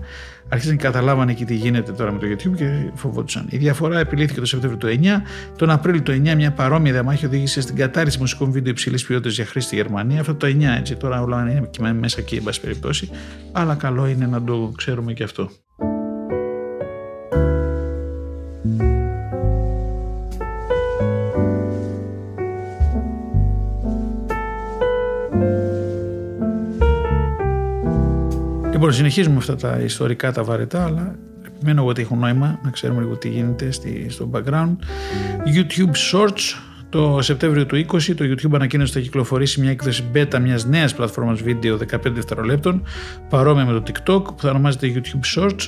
Άρχισαν και καταλάβανε εκεί τι γίνεται τώρα με το YouTube και φοβόντουσαν. Η διαφορά επιλύθηκε το Σεπτέμβριο του εννιά. Τον Απρίλιο του εννιά, μια παρόμοια διαμάχη οδήγησε στην κατάρρηση μουσικών βίντεο υψηλής ποιότητας για χρήση στη Γερμανία. Αυτό το εννιά, έτσι. Τώρα όλα είναι και μέσα εκεί, εν πάση περιπτώσει. Αλλά καλό είναι να το ξέρουμε και αυτό. Λοιπόν, συνεχίζουμε αυτά τα ιστορικά, τα βαρετά, αλλά επιμένω ότι έχουν νόημα να ξέρουμε λίγο τι γίνεται στη, στο background. YouTube Shorts. Το Σεπτέμβριο του είκοσι, το YouTube ανακοίνωσε ότι θα κυκλοφορήσει μια έκδοση beta μιας νέας πλατφόρμας βίντεο δεκαπέντε δευτερολέπτων, παρόμοια με το TikTok, που θα ονομάζεται YouTube Shorts.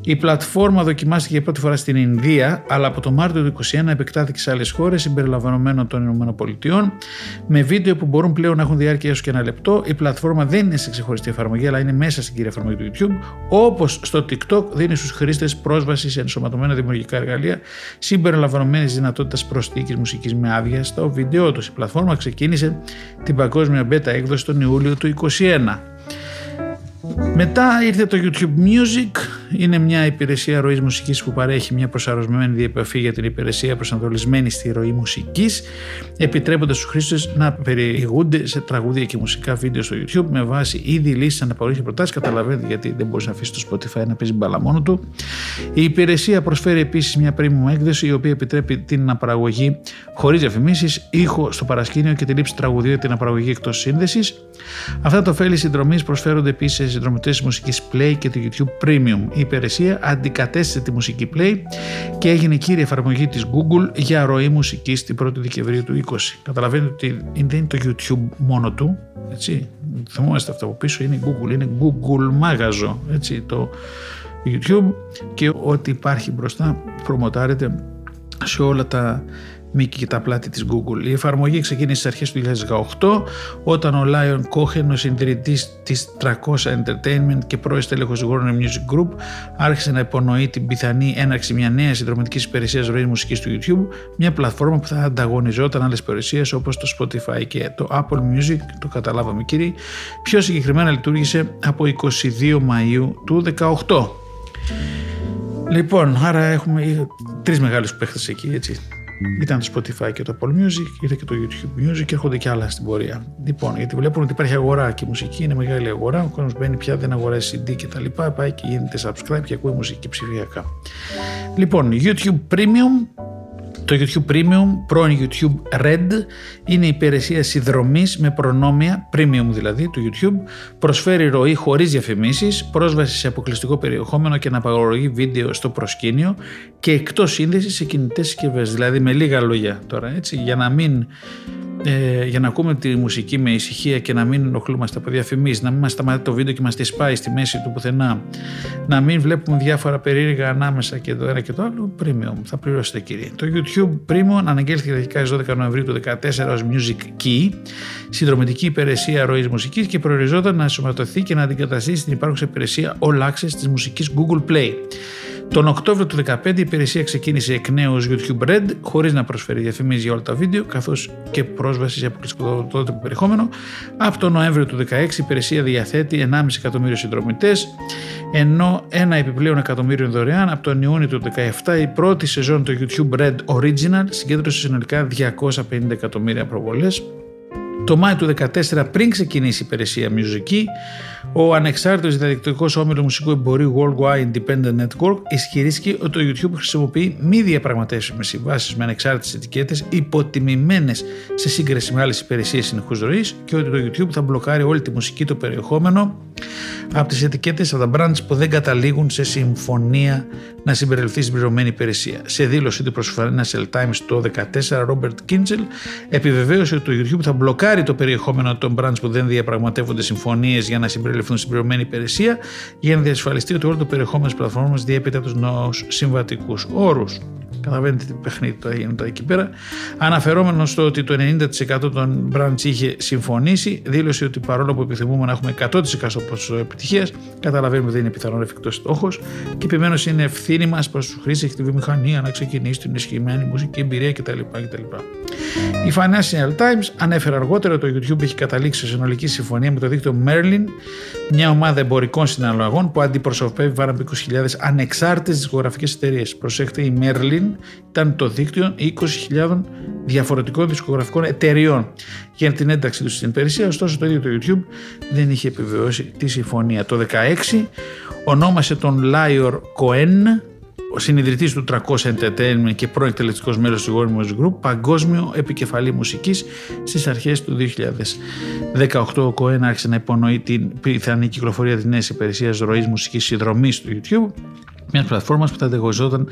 Η πλατφόρμα δοκιμάστηκε πρώτη φορά στην Ινδία, αλλά από το Μάρτιο του είκοσι ένα επεκτάθηκε σε άλλες χώρες, συμπεριλαμβανομένων των ΗΠΑ, με βίντεο που μπορούν πλέον να έχουν διάρκεια έως και ένα λεπτό. Η πλατφόρμα δεν είναι σε ξεχωριστή εφαρμογή, αλλά είναι μέσα στην κύρια εφαρμογή του YouTube. Όπως στο TikTok, δίνει στους χρήστες πρόσβαση σε ενσωματωμένα δημιουργικά εργαλεία, συμπεριλαμβανομένης δυνατότητας προσθήκης μουσικής με στο βίντεο τους. Η πλατφόρμα ξεκίνησε την παγκόσμια beta έκδοση τον Ιούλιο του είκοσι ένα. Μετά ήρθε το YouTube Music. Είναι μια υπηρεσία ροής μουσικής που παρέχει μια προσαρμοσμένη διεπαφή για την υπηρεσία προσανατολισμένη στη ροή μουσικής, επιτρέποντας στους χρήστες να περιηγούνται σε τραγούδια και μουσικά βίντεο στο YouTube με βάση ήδη λύσεις, αναπαραγωγές και προτάσεις. Καταλαβαίνετε γιατί δεν μπορείς να αφήσεις το Spotify να παίζει μπάλα μόνο του. Η υπηρεσία προσφέρει επίσης μια premium έκδοση η οποία επιτρέπει την αναπαραγωγή χωρίς διαφημίσεις, ήχο στο παρασκήνιο και τη λήψη τραγουδίου την αναπαραγωγή εκτός σύνδεσης. Αυτά τα ωφέλη συνδρομής προσφέρονται επίσης συνδρομητές της μουσικής Play και του YouTube Premium. Η υπηρεσία αντικατέστησε τη μουσική Play και έγινε κύρια εφαρμογή της Google για ροή μουσικής την πρώτη Δεκεμβρίου του είκοσι. Καταλαβαίνετε ότι δεν είναι το YouTube μόνο του, έτσι. Θυμόμαστε αυτό από πίσω, είναι Google, είναι Google μάγαζο, έτσι, το YouTube, και ό,τι υπάρχει μπροστά προμοτάρεται σε όλα τα μήκη και τα πλάτη της Google. Η εφαρμογή ξεκίνησε στις αρχές του δύο χιλιάδες δεκαοκτώ, όταν ο Lyor Cohen, ο συντηρητής της τριακόσια Entertainment και πρώην τέλεχος Warner Music Group, άρχισε να υπονοεί την πιθανή έναρξη μια νέα συνδρομητικής υπηρεσίας ροής μουσικής του YouTube, μια πλατφόρμα που θα ανταγωνιζόταν άλλες υπηρεσίες όπως το Spotify και το Apple Music, το καταλάβαμε κύριοι, πιο συγκεκριμένα λειτουργήσε από είκοσι δύο Μαΐου του δύο χιλιάδες δεκαοκτώ. Λοιπόν, άρα έχουμε τρεις μεγάλους παίχτες εκεί, έτσι. Ήταν το Spotify και το Apple Music, ήρθε και το YouTube Music και έρχονται και άλλα στην πορεία. Λοιπόν, γιατί βλέπουν ότι υπάρχει αγορά και η μουσική είναι μεγάλη αγορά, ο κόσμος μπαίνει πια, δεν αγοράζει σι ντι και τα λοιπά, πάει και γίνεται subscribe και ακούει μουσική ψηφιακά. Λοιπόν, YouTube Premium. Το YouTube Premium, πρώην YouTube Red, είναι η υπηρεσία συνδρομής με προνόμια, premium δηλαδή, του YouTube. Προσφέρει ροή χωρίς διαφημίσεις, πρόσβαση σε αποκλειστικό περιεχόμενο και αναπαραγωγή βίντεο στο προσκήνιο, και εκτός σύνδεσης σε κινητές συσκευές. Δηλαδή με λίγα λόγια τώρα, έτσι, για να μην ε, για να ακούμε τη μουσική με ησυχία και να μην ενοχλούμαστε από διαφημίσεις, να μην μας σταματάει το βίντεο και μας τη σπάει στη μέση του πουθενά, να μην βλέπουμε διάφορα περίεργα ανάμεσα και το ένα και το άλλο. Premium, θα πληρώσετε κύριε. Το YouTube Premium αναγγέλθηκε αρχικά στις δώδεκα Νοεμβρίου του δύο χιλιάδες δεκατέσσερα ως Music Key, συνδρομητική υπηρεσία ροής μουσικής, και προοριζόταν να ενσωματωθεί και να αντικαταστήσει την υπάρχουσα υπηρεσία All Access της μουσικής Google Play. Τον Οκτώβριο του δύο χιλιάδες δεκαπέντε η υπηρεσία ξεκίνησε εκ νέου ως YouTube Red, χωρίς να προσφέρει διαφημίσεις για όλα τα βίντεο, καθώς και πρόσβαση σε αποκλειστικό τότε περιεχόμενο. Από τον Νοέμβριο του δύο χιλιάδες δεκαέξι η υπηρεσία διαθέτει ενάμιση εκατομμύριο συνδρομητές, ενώ ένα επιπλέον εκατομμύριο δωρεάν. Από τον Ιούνιο του δύο χιλιάδες δεκαεπτά η πρώτη σεζόν του YouTube Red Original συγκέντρωσε συνολικά διακόσια πενήντα εκατομμύρια προβολές. Το Μάιο του δύο χιλιάδες δεκατέσσερα, πριν ξεκινήσει η υπηρεσία Music Key, ο ανεξάρτητος διαδικτυακός όμιλος μουσικού εμπορίου Worldwide Independent Network ισχυρίστηκε ότι το YouTube χρησιμοποιεί μη διαπραγματεύσιμες συμβάσεις με ανεξάρτητες ετικέτες υποτιμημένες σε σύγκριση με άλλες υπηρεσίες συνεχούς ροής και ότι το YouTube θα μπλοκάρει όλη τη μουσική, το περιεχόμενο από τις ετικέτες, από τα brands που δεν καταλήγουν σε συμφωνία να συμπεριληφθεί στην πληρωμένη υπηρεσία. Σε δήλωσή του προς Financial Times το δύο χιλιάδες δεκατέσσερα, Robert Kinzel επιβεβαίωσε ότι το YouTube θα μπλοκάρει το περιεχόμενο των brands που δεν διαπραγματεύονται συμφωνίες για να συμπεριληφθούν στην πληρωμένη υπηρεσία, για να διασφαλιστεί ότι όλο το περιεχόμενο της πλατφόρμας διέπεται από τους νέους συμβατικούς όρους. Καταλαβαίνετε τι παιχνίδι τώρα γίνεται εκεί πέρα. Αναφερόμενο στο ότι το ενενήντα τοις εκατό των brands είχε συμφωνήσει, δήλωσε ότι παρόλο που επιθυμούμε να έχουμε εκατό τοις εκατό ποσοστό επιτυχίας, καταλαβαίνουμε ότι δεν είναι πιθανόν εφικτός στόχος και επιμένως είναι ευθύνη μας προς τους χρήστες και τη βιομηχανία να ξεκινήσει την ισχυμένη μουσική εμπειρία κτλ. Η Financial Times ανέφερε αργότερα ότι το YouTube έχει καταλήξει σε συνολική συμφωνία με το δίκτυο Merlin, μια ομάδα εμπορικών συναλλαγών που αντιπροσωπεύει πάνω από είκοσι χιλιάδες ανεξάρτητες δισκογραφικές εταιρείες. Προσέχτε, η Merlin ήταν το δίκτυο είκοσι χιλιάδων διαφορετικών δισκογραφικών εταιρεών για την ένταξή τους στην υπηρεσία, ωστόσο το ίδιο το YouTube δεν είχε επιβεβαιώσει τη συμφωνία. Το δύο χιλιάδες δεκαέξι ονόμασε τον Lyor Cohen, ο συνειδητής του τριακόσια Entertainment και πρώην εκτελεστικός μέλος του Google Music Group, παγκόσμιο επικεφαλή μουσικής. Στις αρχές του δύο χιλιάδες δεκαοκτώ ο Cohen άρχισε να υπονοεί την πιθανή κυκλοφορία της νέας υπηρεσίας ροής μουσικής συνδρομής του YouTube, μιας πλατφόρμας που θα ανταγωνιζόταν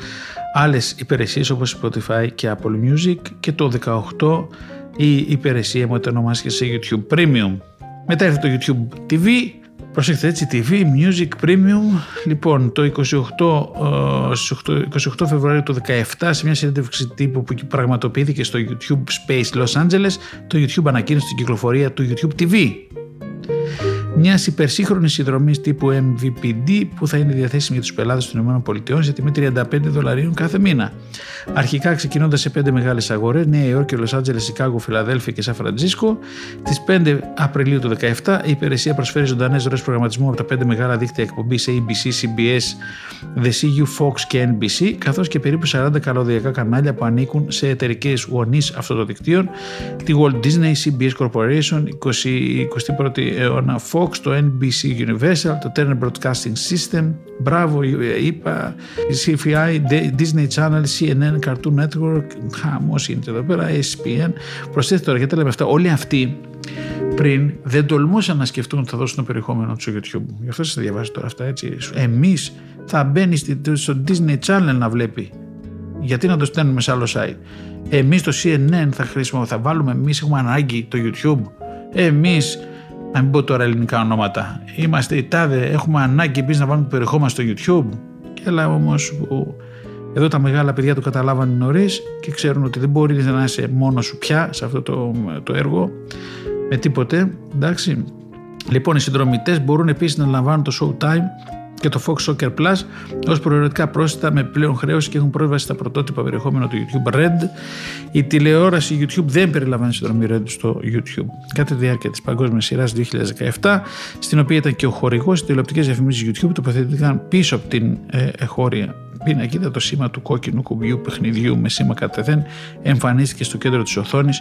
άλλες υπηρεσίες όπως Spotify και Apple Music, και το δύο χιλιάδες δεκαοκτώ η υπηρεσία μετονομάστηκε σε YouTube Premium. Μετά ήρθε το YouTube τι βι, προσέξτε έτσι, τι βι, Music Premium. Λοιπόν, το είκοσι οκτώ, είκοσι οκτώ Φεβρουαρίου του δύο χιλιάδες δεκαεπτά, σε μια συνέντευξη τύπου που πραγματοποιήθηκε στο YouTube Space Los Angeles, το YouTube ανακοίνωσε την κυκλοφορία του YouTube τι βι, μιας υπερσύγχρονης συνδρομής τύπου εμ βι πι ντι που θα είναι διαθέσιμη για τους πελάτες των ΗΠΑ σε τιμή τριάντα πέντε δολαρίων κάθε μήνα. Αρχικά ξεκινώντας σε πέντε μεγάλες αγορές, Νέα Υόρκη, Λος Άντζελες, Σικάγο, Φιλαδέλφια και Σαν Φραντσίσκο. Στις πέντε Απριλίου του δύο χιλιάδες δεκαεπτά η υπηρεσία προσφέρει ζωντανές ροές προγραμματισμού από τα πέντε μεγάλα δίκτυα εκπομπής έι μπι σι, σι μπι ες, Ντι Σι Γιου, Φόξ και Εν Μπι Σι, καθώς και περίπου σαράντα καλωδιακά κανάλια που ανήκουν σε εταιρικές γονείς αυτοδικτύων, τη Walt Disney, σι μπι ες Corporation, εικοστή πρώτη αιώνα Fox, το Εν Μπι Σι Universal, το Turner Broadcasting System, Bravo, είπα, Σι Εφ Άι, Disney Channel, Σι Εν Εν, Cartoon Network, χαμός γίνεται εδώ πέρα, Ες Πι Εν. Προσθέτω τώρα, γιατί λέμε αυτά, όλοι αυτοί πριν δεν τολμούσαν να σκεφτούν ότι θα δώσουν το περιεχόμενο του στο YouTube. Γι' αυτό σας θα διαβάζω τώρα αυτά, έτσι. Εμείς θα μπαίνει στο Disney Channel να βλέπει. Γιατί να το στέλνουμε σε άλλο site. Εμείς το Σι Εν Εν θα χρησιμοποιούμε, θα βάλουμε, εμείς έχουμε ανάγκη το YouTube. Εμείς, να μην πω τώρα ελληνικά ονόματα, είμαστε οι τάδε, έχουμε ανάγκη επίσης να βάλουμε το περιεχόμενο στο YouTube. Και έλα όμως που εδώ τα μεγάλα παιδιά το καταλάβανε νωρίς και ξέρουν ότι δεν μπορείς να είσαι μόνος σου πια σε αυτό το, το έργο με τίποτε, εντάξει. Λοιπόν, οι συνδρομητές μπορούν επίσης να λαμβάνουν το Showtime και το Fox Soccer Plus ως προαιρετικά πρόσθετα με πλέον χρέωση και έχουν πρόσβαση στα πρωτότυπα περιεχόμενα του YouTube Red. Η τηλεόραση YouTube δεν περιλαμβάνει συνδρομή Red στο YouTube. Κατά τη διάρκεια της παγκόσμιας σειράς δύο χιλιάδες δεκαεπτά, στην οποία ήταν και ο χορηγός, οι τηλεοπτικές διαφημίσεις YouTube τοποθετήθηκαν πίσω από την ε, εχώρια πίνακη. Το σήμα του κόκκινου κουμπιού παιχνιδιού με σήμα κατεθέν εμφανίστηκε στο κέντρο της οθόνης,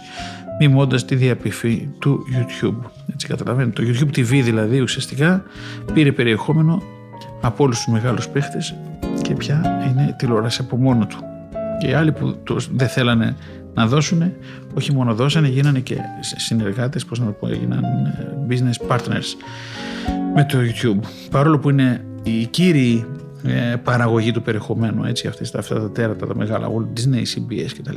μιμώντας τη διαπηφή του YouTube. Έτσι καταλαβαίνετε. Το YouTube τι βι δηλαδή ουσιαστικά πήρε περιεχόμενο από όλους τους μεγάλους παίχτες και πια είναι τηλεόραση από μόνο του. Και οι άλλοι που δεν θέλανε να δώσουν, όχι μόνο δώσανε, γίνανε και συνεργάτες, πώς να το πω, έγιναν business partners με το YouTube. Παρόλο που είναι οι κύριοι ε, παραγωγή του περιεχομένου, έτσι, αυτές, αυτά τα τέρατα, τα μεγάλα, όλα, Disney, σι μπι ες κτλ.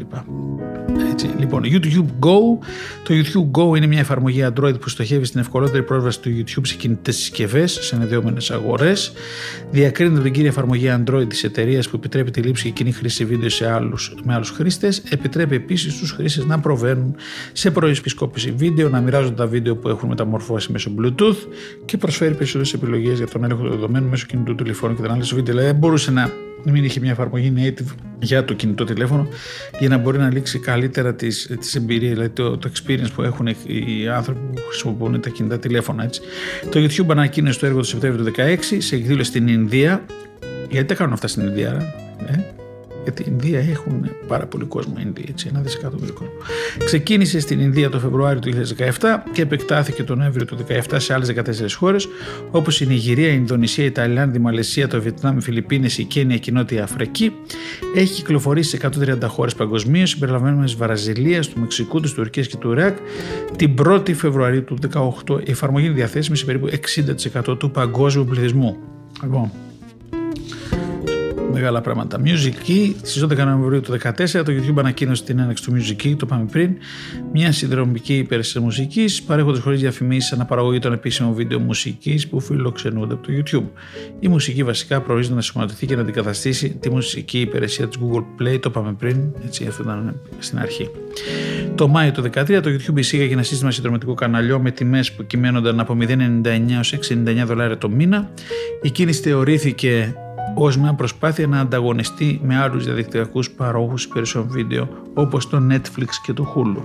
Έτσι, λοιπόν, YouTube Go. Το YouTube Go είναι μια εφαρμογή Android που στοχεύει στην ευκολότερη πρόσβαση του YouTube σε κινητές συσκευές, σε αναδυόμενες αγορές. Διακρίνεται από την κύρια εφαρμογή Android της εταιρείας που επιτρέπει τη λήψη και κοινή χρήση βίντεο σε άλλους, με άλλους χρήστες. Επιτρέπει επίσης στους χρήστες να προβαίνουν σε προεπισκόπηση βίντεο, να μοιράζονται τα βίντεο που έχουν μεταμορφώσει μέσω Bluetooth και προσφέρει περισσότερες επιλογές για τον έλεγχο των δεδομένων μέσω κινητού τηλεφώνου και την ανάλυση βίντεο. Δηλαδή, μπορούσε να μην είχε μια εφαρμογή native για το κινητό τηλέφωνο για να μπορεί να λήξει καλύτερα τις, τις εμπειρίες, δηλαδή το, το experience που έχουν οι άνθρωποι που χρησιμοποιούν τα κινητά τηλέφωνα. Έτσι. Το YouTube ανακοίνωσε το έργο του Σεπτέμβριο του δύο χιλιάδες δεκαέξι σε εκδήλωση στην Ινδία. Γιατί τα κάνουν αυτά στην Ινδία, ε? Γιατί η Ινδία έχουν πάρα πολύ κόσμο, Ινδία, έτσι, ένα δισεκατομμύριο κόσμο. Ξεκίνησε στην Ινδία το Φεβρουάριο του δύο χιλιάδες δεκαεπτά και επεκτάθηκε τον Νοέμβριο του δύο χιλιάδες δεκαεπτά σε άλλες δεκατέσσερις χώρες, όπως η Νιγηρία, η Ινδονησία, η Ταϊλάνδη, η Μαλαισία, το Βιετνάμ, οι Φιλιππίνες, η Κένια και η Νότια Αφρική. Έχει κυκλοφορήσει σε εκατόν τριάντα χώρες παγκοσμίως, συμπεριλαμβανομένες Βραζιλίας, του Μεξικού, της Τουρκίας και του Ιράκ. Την πρώτη Φεβρουαρίου του δύο χιλιάδες δεκαοκτώ η εφαρμογή είναι διαθέσιμη σε περίπου εξήντα τοις εκατό του παγκόσμιου πληθυσμού. Λοιπόν. Μεγάλα πράγματα. Music Key. Στις δώδεκα Νοεμβρίου του δύο χιλιάδες δεκατέσσερα το YouTube ανακοίνωσε την έναρξη του Music Key, το πάμε πριν, μια συνδρομική υπηρεσία μουσικής, παρέχοντας χωρίς διαφημίσεις αναπαραγωγή των επίσημων βίντεο μουσικής που φιλοξενούνται από το YouTube. Η μουσική βασικά προορίζεται να σηματοδοτηθεί και να αντικαταστήσει τη μουσική υπηρεσία της Google Play, το πάμε πριν, έτσι, αυτό ήταν στην αρχή. Το Μάιο του δύο χιλιάδες δεκατρία το YouTube εισήγαγε ένα σύστημα συνδρομητικού καναλιού με τιμές που κυμαίνονταν από μηδέν κόμμα ενενήντα εννιά έως εξήντα εννιά δολάρια το μήνα. Η κίνηση θεωρήθηκε ως μια προσπάθεια να ανταγωνιστεί με άλλους διαδικτυακούς παρόχους περισσότερων βίντεο όπως το Netflix και το Hulu.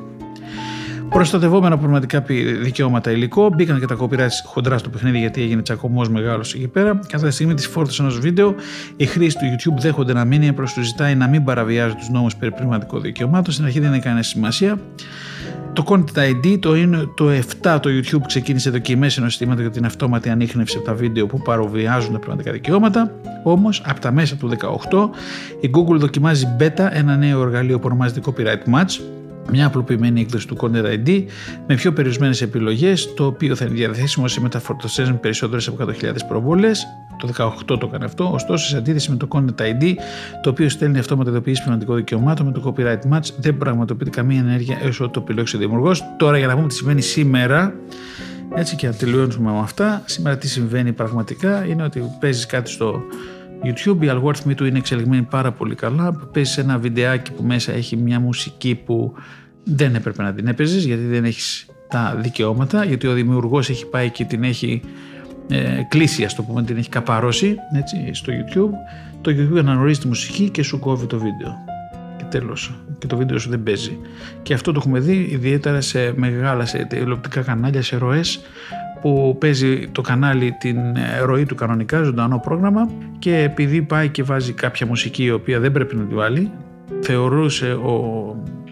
Προστατευόμενα από πνευματικά δικαιώματα υλικό, μπήκαν και τα copyright χοντρά στο παιχνίδι γιατί έγινε τσακωμός μεγάλος εκεί πέρα. Κατά τη στιγμή της φόρτισης ενός βίντεο, οι χρήστες του YouTube δέχονται να μείνει, προς τους ζητάει να μην παραβιάζουν τους νόμους περί πνευματικών δικαιωμάτων. Στην αρχή δεν έκανε σημασία. Το Content άι ντι, το, το επτά το YouTube ξεκίνησε δοκιμές ενός συστήματος για την αυτόματη ανίχνευση από τα βίντεο που παραβιάζουν τα πνευματικά δικαιώματα. Όμως, από τα μέσα του δύο χιλιάδες δεκαοκτώ, η Google δοκιμάζει beta, ένα νέο εργαλείο που ονομάζεται Copyright Match, μια απλοποιημένη έκδοση του Content άι ντι με πιο περιορισμένες επιλογές, το οποίο θα είναι διαθέσιμο σε μεταφορτώσεις με περισσότερες από εκατό χιλιάδες προβολές. Το δύο χιλιάδες δεκαοκτώ το έκανε αυτό, ωστόσο σε αντίθεση με το Content άι ντι, το οποίο στέλνει αυτόματα ειδοποίηση πνευματικών δικαιωμάτων, με το Copyright Match δεν πραγματοποιείται καμία ενέργεια έως ότι το επιλέξει ο δημιουργός. Τώρα, για να πούμε τι σημαίνει σήμερα, έτσι, και να τελειώνουμε με αυτά, σήμερα τι συμβαίνει πραγματικά είναι ότι παίζεις κάτι στο YouTube, οι αλγόριθμοι του είναι εξελιγμένοι πάρα πολύ καλά. Παίζεις ένα βιντεάκι που μέσα έχει μια μουσική που δεν έπρεπε να την έπαιζες γιατί δεν έχεις τα δικαιώματα, γιατί ο δημιουργός έχει πάει και την έχει ε, κλείσει, ας το πούμε, την έχει καπαρώσει, έτσι, στο YouTube. Το YouTube αναγνωρίζει τη μουσική και σου κόβει το βίντεο. Και τέλος. Και το βίντεο σου δεν παίζει. Και αυτό το έχουμε δει ιδιαίτερα σε μεγάλα, σε τηλεοπτικά κανάλια, σε ροές, που παίζει το κανάλι την ροή του κανονικά, ζωντανό πρόγραμμα, και επειδή πάει και βάζει κάποια μουσική η οποία δεν πρέπει να τη βάλει, θεωρούσε ο,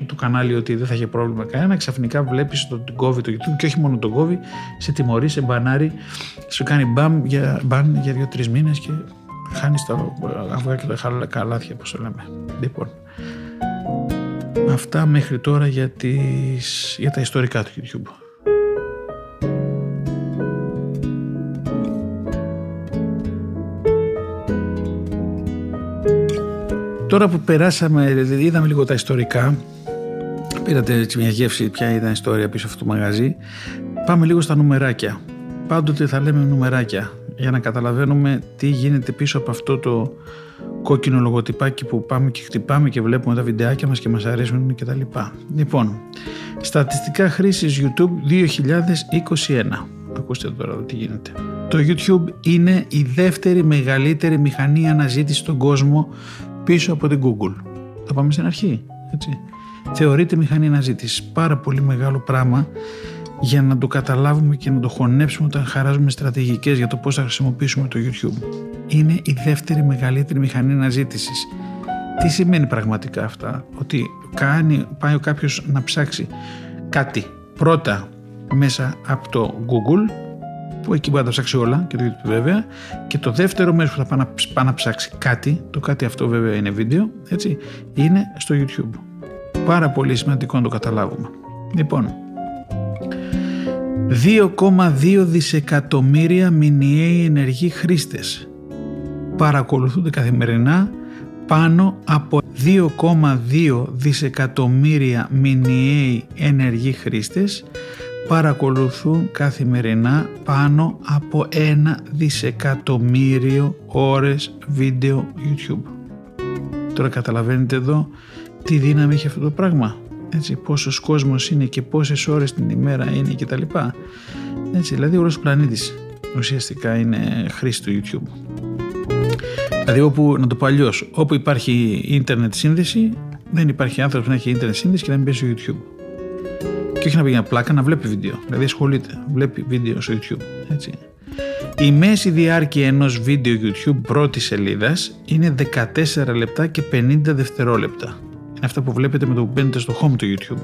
το κανάλι ότι δεν θα είχε πρόβλημα κανένα, ξαφνικά βλέπεις τον κόβει το YouTube, και όχι μόνο τον κόβει, σε τιμωρεί, σε μπανάρει, σου κάνει μπαμ για, μπαν για δύο τρεις μήνες και χάνεις τα αυγά και τα καλάθια, όπως το λέμε. Λοιπόν, αυτά μέχρι τώρα για, τις, για τα ιστορικά του YouTube. Τώρα που περάσαμε, δηλαδή είδαμε λίγο τα ιστορικά, πήρατε έτσι μια γεύση ποια ήταν η ιστορία πίσω αυτό το μαγαζί, πάμε λίγο στα νουμεράκια. Πάντοτε θα λέμε νουμεράκια για να καταλαβαίνουμε τι γίνεται πίσω από αυτό το κόκκινο λογοτυπάκι που πάμε και χτυπάμε και βλέπουμε τα βιντεάκια μας και μας αρέσουν και τα λοιπά. Λοιπόν, στατιστικά χρήσης YouTube δύο χιλιάδες είκοσι ένα. Ακούστε τώρα τι γίνεται. Το YouTube είναι η δεύτερη μεγαλύτερη μηχανή αναζήτησης στον κόσμο πίσω από την Google. Θα πάμε στην αρχή, έτσι. Θεωρείται μηχανή αναζήτησης. Πάρα πολύ μεγάλο πράγμα για να το καταλάβουμε και να το χωνέψουμε όταν χαράζουμε στρατηγικές για το πώς θα χρησιμοποιήσουμε το YouTube. Είναι η δεύτερη μεγαλύτερη μηχανή αναζήτησης. Τι σημαίνει πραγματικά αυτά? Ότι κάνει, πάει κάποιος να ψάξει κάτι πρώτα μέσα από το Google, που εκεί μπορεί να τα ψάξει όλα, και το YouTube βέβαια, και το δεύτερο μέρος που θα πάει να, πάει να ψάξει κάτι, το κάτι αυτό βέβαια είναι βίντεο, έτσι, είναι στο YouTube. Πάρα πολύ σημαντικό να το καταλάβουμε. Λοιπόν, δύο κόμμα δύο δισεκατομμύρια μηνιαίοι ενεργοί χρήστες. παρακολουθούνται καθημερινά πάνω από δύο κόμμα δύο δισεκατομμύρια μηνιαίοι ενεργοί χρήστες, παρακολουθούν καθημερινά πάνω από ένα δισεκατομμύριο ώρες βίντεο YouTube. Τώρα καταλαβαίνετε εδώ τι δύναμη έχει αυτό το πράγμα. Έτσι, πόσος κόσμος είναι και πόσες ώρες την ημέρα είναι και τα λοιπά. Έτσι, δηλαδή όλος ο πλανήτης ουσιαστικά είναι χρήστη του YouTube. Δηλαδή όπου, να το πω αλλιώς, όπου υπάρχει ίντερνετ σύνδεση, δεν υπάρχει άνθρωπος να έχει ίντερνετ σύνδεση και να μην μπει στο YouTube. Και όχι να πηγαίνει πλάκα, να βλέπει βίντεο. Δηλαδή ασχολείται, βλέπει βίντεο στο YouTube. Έτσι. Η μέση διάρκεια ενός βίντεο YouTube πρώτης σελίδας είναι δεκατέσσερα λεπτά και πενήντα δευτερόλεπτα. Είναι αυτά που βλέπετε με το που μπαίνετε στο home του YouTube.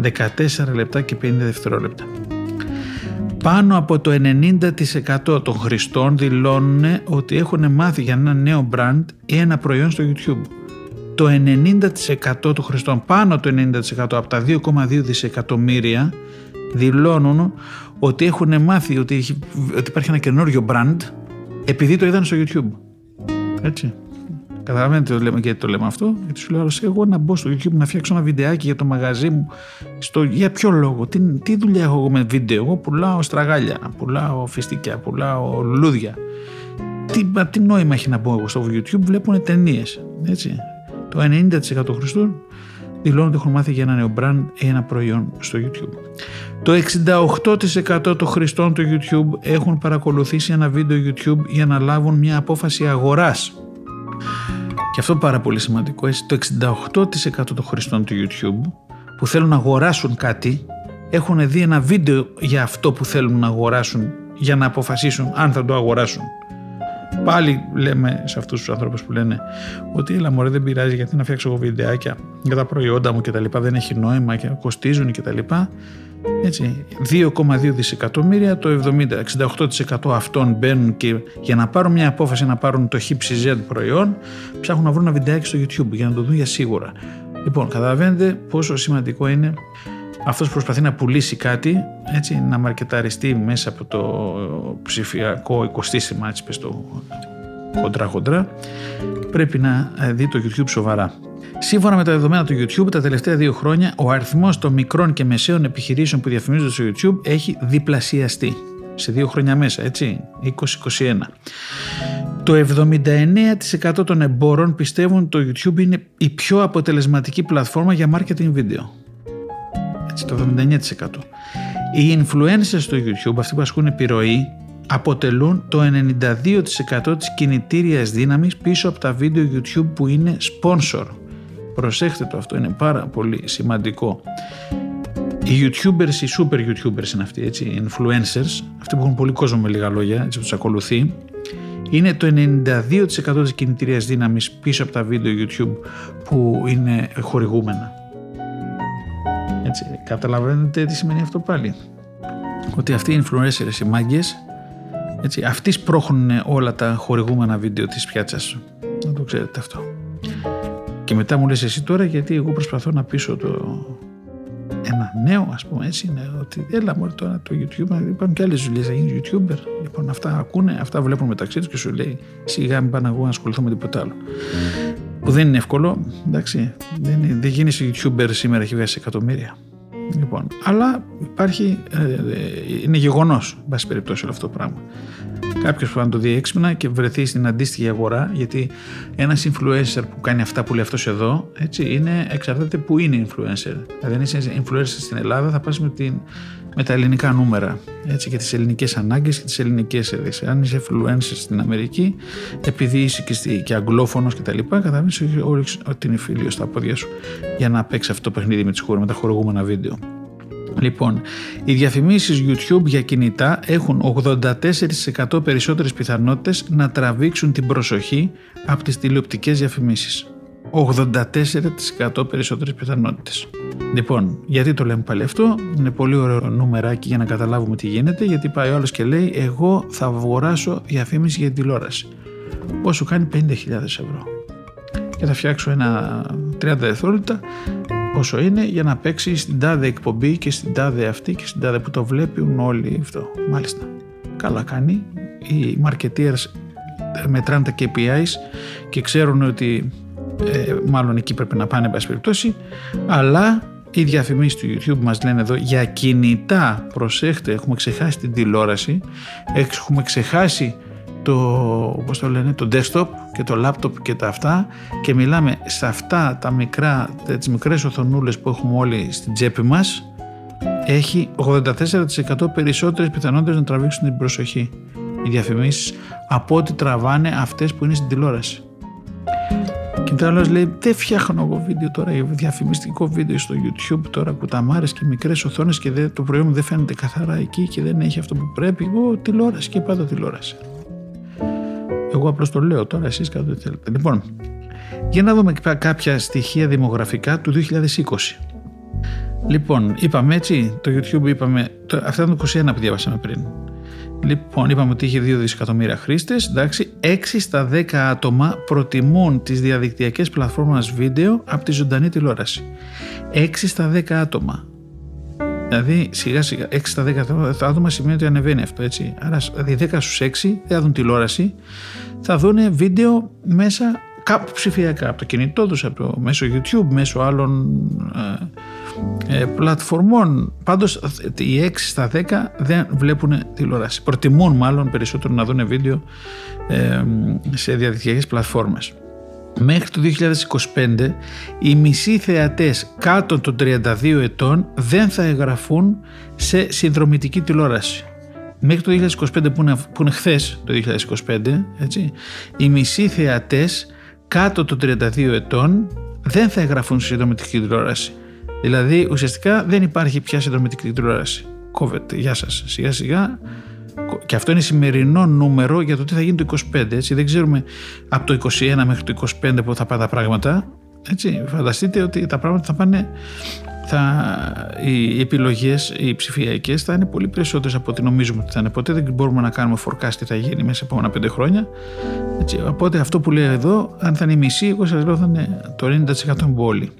δεκατέσσερα λεπτά και πενήντα δευτερόλεπτα. Πάνω από το ενενήντα τοις εκατό των χρηστών δηλώνουν ότι έχουν μάθει για ένα νέο brand ή ένα προϊόν στο YouTube. Το ενενήντα τοις εκατό των χρηστών, πάνω από το ενενήντα τοις εκατό από τα δύο κόμμα δύο δισεκατομμύρια δηλώνουν ότι έχουν μάθει ότι, έχει, ότι υπάρχει ένα καινούριο brand επειδή το είδαν στο YouTube. Έτσι. Καταλαβαίνετε το λέμε, γιατί το λέμε αυτό. Γιατί σου λέω, εγώ να μπω στο YouTube να φτιάξω ένα βιντεάκι για το μαγαζί μου. Στο, για ποιο λόγο, τι, τι δουλειά έχω εγώ με βίντεο. Εγώ πουλάω στραγάλια, πουλάω φιστίκια, πουλάω λουλούδια. Τι, τι νόημα έχει να μπω εγώ στο YouTube, βλέπουν ταινίες. Έτσι. Το ενενήντα τοις εκατό των χρηστών δηλώνουν ότι έχουν μάθει για ένα νέο brand ή ένα προϊόν στο YouTube. Το εξήντα οκτώ τοις εκατό των χρηστών του YouTube έχουν παρακολουθήσει ένα βίντεο YouTube για να λάβουν μια απόφαση αγοράς. Και αυτό πάρα πολύ σημαντικό, έτσι. Το εξήντα οκτώ τοις εκατό των χρηστών του YouTube που θέλουν να αγοράσουν κάτι έχουν δει ένα βίντεο για αυτό που θέλουν να αγοράσουν για να αποφασίσουν αν θα το αγοράσουν. Πάλι λέμε σε αυτούς τους ανθρώπους που λένε ότι έλα μωρέ, δεν πειράζει, γιατί να φτιάξω εγώ βιντεάκια για τα προϊόντα μου και τα λοιπά, δεν έχει νόημα και κοστίζουν και τα λοιπά. Έτσι, δύο κόμμα δύο δισεκατομμύρια, το εβδομήντα, εξήντα οκτώ τοις εκατό αυτών μπαίνουν και για να πάρουν μια απόφαση να πάρουν το χι ψι ζετ προϊόν ψάχνουν να βρουν ένα βιντεάκι στο YouTube για να το δουν για σίγουρα. Λοιπόν, καταλαβαίνετε πόσο σημαντικό είναι αυτός που προσπαθεί να πουλήσει κάτι, έτσι, να μαρκεταριστεί μέσα από το ψηφιακό οικοσύστημα, έτσι, πες το χοντρά-χοντρά, πρέπει να δει το YouTube σοβαρά. Σύμφωνα με τα δεδομένα του YouTube, τα τελευταία δύο χρόνια ο αριθμός των μικρών και μεσαίων επιχειρήσεων που διαφημίζονται στο YouTube έχει διπλασιαστεί. Σε δύο χρόνια μέσα, έτσι, είκοσι είκοσι ένα. Το εβδομήντα εννέα τοις εκατό των εμπόρων πιστεύουν ότι το YouTube είναι η πιο αποτελεσματική πλατφόρμα για marketing βίντεο. Το εβδομήντα εννέα τοις εκατό. Οι influencers στο YouTube, αυτοί που ασκούν επιρροή, αποτελούν το ενενήντα δύο τοις εκατό της κινητήριας δύναμης πίσω από τα βίντεο YouTube που είναι sponsor. Προσέχτε το αυτό, είναι πάρα πολύ σημαντικό. Οι YouTubers, οι super YouTubers είναι αυτοί, έτσι, οι influencers, αυτοί που έχουν πολύ κόσμο με λίγα λόγια, έτσι, που τους ακολουθεί, είναι το ενενήντα δύο τοις εκατό της κινητήριας δύναμης πίσω από τα βίντεο YouTube που είναι χορηγούμενα. Έτσι, καταλαβαίνετε τι σημαίνει αυτό πάλι. Ότι αυτοί οι influencers, οι μάγκες, έτσι, αυτοί σπρώχνουν όλα τα χορηγούμενα βίντεο της πιάτσας. Να το ξέρετε αυτό. Και μετά μου λες εσύ τώρα, γιατί εγώ προσπαθώ να πείσω το... ένα νέο, ας πούμε, έτσι, είναι ότι έλα μόλι τώρα το YouTube, υπάρχουν και άλλες δουλειές, θα γίνει YouTuber. Λοιπόν, αυτά ακούνε, αυτά βλέπουν μεταξύ τους και σου λέει σιγά μην πάνε εγώ να ασχοληθώ με τίποτα άλλο. Που δεν είναι εύκολο, εντάξει, δεν, είναι, δεν γίνεις YouTuber σήμερα, έχει βγάλει εκατομμύρια. Λοιπόν, αλλά υπάρχει, ε, ε, είναι γεγονός, εν πάση περιπτώσει, όλο αυτό το πράγμα. Κάποιος που να το δει έξυπνα και βρεθεί στην αντίστοιχη αγορά, γιατί ένας influencer που κάνει αυτά που λέει αυτός εδώ, έτσι, είναι, εξαρτάται που είναι influencer. Δηλαδή, αν είσαι influencer στην Ελλάδα, θα πας με, την, με τα ελληνικά νούμερα, έτσι, και τις ελληνικές ανάγκες και τις ελληνικές ειδήσεις. Αν είσαι influencer στην Αμερική, επειδή είσαι και, στη, και αγγλόφωνος και τα λοιπά, καταλαβαίνεις ότι είναι φίλιο στα πόδια σου για να παίξει αυτό το παιχνίδι με τις χώρες, με τα χορηγούμενα βίντεο. Λοιπόν, οι διαφημίσεις YouTube για κινητά έχουν ογδόντα τέσσερα τοις εκατό περισσότερες πιθανότητες να τραβήξουν την προσοχή από τις τηλεοπτικές διαφημίσεις. ογδόντα τέσσερα τοις εκατό περισσότερες πιθανότητες. Λοιπόν, γιατί το λέμε πάλι αυτό, είναι πολύ ωραίο νούμεράκι για να καταλάβουμε τι γίνεται, γιατί πάει ο άλλος και λέει εγώ θα αγοράσω διαφήμιση για την τηλεόραση. Πόσο κάνει, πενήντα χιλιάδες ευρώ. Και θα φτιάξω ένα τριάντα δευτερόλεπτα, όσο είναι, για να παίξει στην τάδε εκπομπή και στην τάδε αυτή και στην τάδε που το βλέπουν όλοι αυτό. Μάλιστα. Καλά κάνει. Οι marketeers μετράνε τα κέι πι άις και ξέρουν ότι ε, μάλλον εκεί πρέπει να πάνε, εν πάση περιπτώσει. Αλλά οι διαφημίσεις του YouTube μας λένε εδώ για κινητά, προσέχτε, έχουμε ξεχάσει την τηλεόραση, έχουμε ξεχάσει το, πώς το λένε, το desktop και το laptop και τα αυτά, και μιλάμε σε αυτά τα μικρά, τις μικρές οθονούλες που έχουμε όλοι στην τσέπη μας. Έχει ογδόντα τέσσερα τοις εκατό περισσότερες πιθανότητες να τραβήξουν την προσοχή οι διαφημίσεις από ό,τι τραβάνε αυτές που είναι στην τηλεόραση. Και τώρα άλλος λέει, δεν φτιάχνω εγώ βίντεο τώρα, διαφημιστικό βίντεο στο YouTube τώρα, κουταμάρες και μικρές οθόνες, και δε, το προϊόν δεν φαίνεται καθαρά εκεί και δεν έχει αυτό που πρέπει. Εγώ τηλεόραση και πάντα τηλεόραση. Εγώ απλώς το λέω τώρα, εσείς κάτω τι θέλετε. Λοιπόν, για να δούμε κάποια στοιχεία δημογραφικά του δύο χιλιάδες είκοσι. Λοιπόν, είπαμε έτσι, το YouTube είπαμε, το, αυτά ήταν το είκοσι ένα που διάβασαμε πριν. Λοιπόν, είπαμε ότι είχε δύο δισεκατομμύρια χρήστες, εντάξει, έξι στα δέκα άτομα προτιμούν τις διαδικτυακές πλατφόρμες βίντεο από τη ζωντανή τηλεόραση. έξι στα δέκα άτομα. Δηλαδή, σιγά σιγά, έξι στα δέκα άτομα σημαίνει ότι ανεβαίνει αυτό, έτσι. Άρα, δηλαδή δέκα στους έξι δεν θα δουν τηλεόραση, θα δουν βίντεο μέσα κάπου ψηφιακά, από το κινητό τους, από το, μέσω YouTube, μέσω άλλων ε, ε, πλατφορμών. Πάντως οι έξι στα δέκα δεν βλέπουν τηλεόραση. Προτιμούν μάλλον περισσότερο να δουν βίντεο ε, σε διαδικτυακές πλατφόρμες. Μέχρι το δύο χιλιάδες είκοσι πέντε οι μισοί θεατές κάτω των τριάντα δύο ετών δεν θα εγγραφούν σε συνδρομητική τηλεόραση. Μέχρι το δύο χιλιάδες είκοσι πέντε που είναι, που είναι χθες το δύο χιλιάδες είκοσι πέντε, έτσι, οι μισοί θεατές κάτω των τριάντα δύο ετών δεν θα εγγραφούν σε συνδρομητική τηλεόραση. Δηλαδή ουσιαστικά δεν υπάρχει πια συνδρομητική τηλεόραση. Κόβεται, γεια σας, σιγά σιγά. Και αυτό είναι σημερινό νούμερο για το τι θα γίνει το είκοσι πέντε, έτσι. Δεν ξέρουμε από το είκοσι ένα μέχρι το είκοσι πέντε που θα πάνε τα πράγματα, έτσι. Φανταστείτε ότι τα πράγματα θα πάνε, θα, οι επιλογές οι ψηφιακές θα είναι πολύ περισσότερες από ό,τι νομίζουμε ότι θα είναι. Ποτέ δεν μπορούμε να κάνουμε forecast τι θα γίνει μέσα σε επόμενα πέντε χρόνια, έτσι. Οπότε αυτό που λέω εδώ, αν θα είναι η μισή, εγώ σας λέω θα είναι το ενενήντα τοις εκατό που όλοι.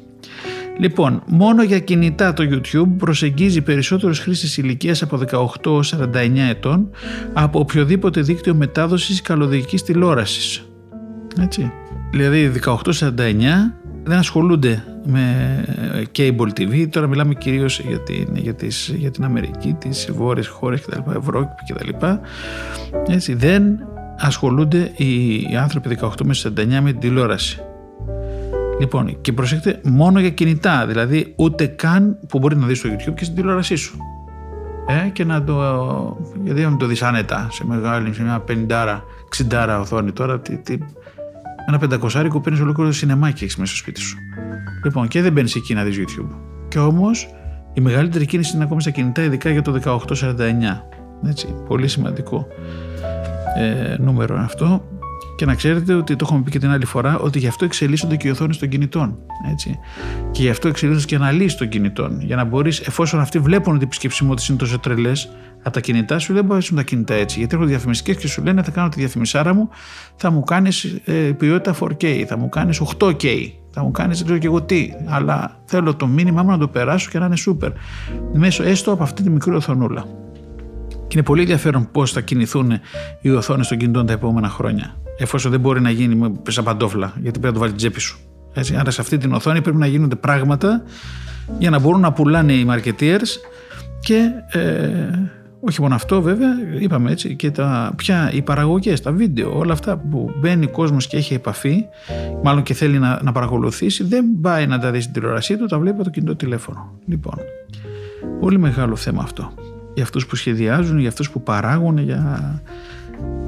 Λοιπόν, μόνο για κινητά το YouTube προσεγγίζει περισσότερους χρήστες ηλικίας από δεκαοκτώ έως σαράντα εννιά ετών από οποιοδήποτε δίκτυο μετάδοσης καλωδιακής τηλεόρασης. Έτσι. Δηλαδή δεκαοκτώ σαράντα εννιά δεν ασχολούνται με cable τι βι, τώρα μιλάμε κυρίως για την, για τις, για την Αμερική, τις βόρειες χώρες κτλ, Ευρώπη κτλ. Έτσι, δεν ασχολούνται οι, οι άνθρωποι δεκαοκτώ με σαράντα εννιά με την τηλεόραση. Λοιπόν, και προσέξτε, μόνο για κινητά, δηλαδή ούτε καν που μπορεί να δεις στο YouTube και στην τηλεόρασή σου. Ε, και να το, γιατί να το δεις άνετα σε μεγάλη, σε μια πενήντα εξήντα οθόνη τώρα, τι, τι, ένα πεντακοσάρικο παίρνεις ολόκληρο σινεμάκι έχεις μέσα στο σπίτι σου. Λοιπόν, και δεν μπαίνεις εκεί να δεις YouTube. Και όμως η μεγαλύτερη κίνηση είναι ακόμη στα κινητά, ειδικά για το δεκαοκτώ σαράντα εννιά. Έτσι, πολύ σημαντικό ε, νούμερο αυτό. Και να ξέρετε ότι το έχουμε πει και την άλλη φορά, ότι γι' αυτό εξελίσσονται και οι οθόνες των κινητών. Έτσι. Και γι' αυτό εξελίσσονται και αναλύσεις των κινητών. Για να μπορείς, εφόσον αυτοί βλέπουν ότι οι επισκεψιμότητες είναι τόσο τρελές από τα κινητά σου, δεν μπορούν τα κινητά έτσι. Γιατί έρχονται διαφημιστικές και σου λένε: θα κάνω τη διαφημισάρα μου, θα μου κάνεις ε, ποιότητα φορ κέι, θα μου κάνεις οκτώ κέι, θα μου κάνεις δεν ξέρω και εγώ τι. Αλλά θέλω το μήνυμά μου να το περάσω και να είναι super. Μέσω έστω από αυτή τη μικρή οθονούλα. Και είναι πολύ ενδιαφέρον πώς θα κινηθούν οι οθόνες των κινητών τα επόμενα χρόνια. Εφόσον δεν μπορεί να γίνει σαν παντόφλα, γιατί πρέπει να το βάλει την τσέπη σου. Έτσι. Άρα σε αυτή την οθόνη πρέπει να γίνονται πράγματα για να μπορούν να πουλάνε οι marketeers. Και ε, όχι μόνο αυτό, βέβαια, είπαμε έτσι, και τα, πια οι παραγωγές, τα βίντεο, όλα αυτά που μπαίνει ο κόσμος και έχει επαφή, μάλλον και θέλει να, να παρακολουθήσει, δεν πάει να τα δει στην τηλεόρασή του, τα βλέπει από το κινητό τηλέφωνο. Λοιπόν, πολύ μεγάλο θέμα αυτό. Για αυτούς που σχεδιάζουν, για αυτούς που παράγουν, για...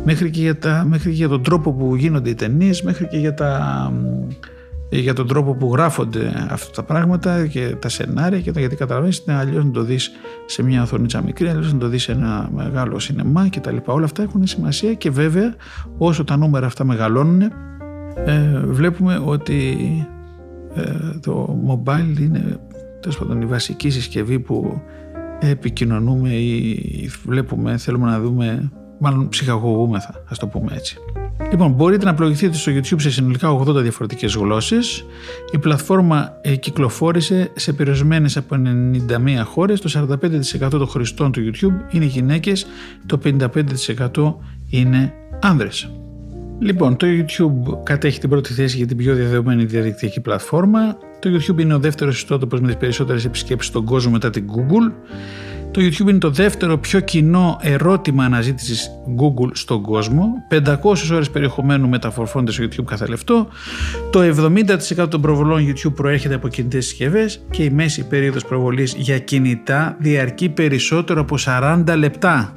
Μέχρι, και για τα... μέχρι και για τον τρόπο που γίνονται οι ταινίες, μέχρι και για, τα... για τον τρόπο που γράφονται αυτά τα πράγματα και τα σενάρια και τα... γιατί καταλαβαίνεις είναι αλλιώς να το δεις σε μια οθονίτσα μικρή, αλλιώς να το δεις σε ένα μεγάλο σινεμά κτλ. Όλα αυτά έχουν σημασία και βέβαια όσο τα νούμερα αυτά μεγαλώνουν ε, βλέπουμε ότι ε, το mobile είναι τέλος πάντων η βασική συσκευή που επικοινωνούμε ή βλέπουμε, θέλουμε να δούμε, μάλλον ψυχαγωγούμεθα, ας το πούμε έτσι. Λοιπόν, μπορείτε να πλοηγηθείτε στο YouTube σε συνολικά ογδόντα διαφορετικές γλώσσες. Η πλατφόρμα κυκλοφόρησε σε περιορισμένες από ενενήντα μία χώρες. Το σαράντα πέντε τοις εκατό των χρηστών του YouTube είναι γυναίκες, το πενήντα πέντε τοις εκατό είναι άνδρες. Λοιπόν, το YouTube κατέχει την πρώτη θέση για την πιο διαδεδομένη διαδικτυακή πλατφόρμα. Το YouTube είναι ο δεύτερος ιστότοπος με τις περισσότερες επισκέψεις στον κόσμο μετά την Google. Το YouTube είναι το δεύτερο πιο κοινό ερώτημα αναζήτησης Google στον κόσμο. πεντακόσιες ώρες περιεχομένου μεταφορφώνται στο YouTube κάθε λεπτό. Το εβδομήντα τοις εκατό των προβολών YouTube προέρχεται από κινητές συσκευές και η μέση περίοδος προβολής για κινητά διαρκεί περισσότερο από σαράντα λεπτά.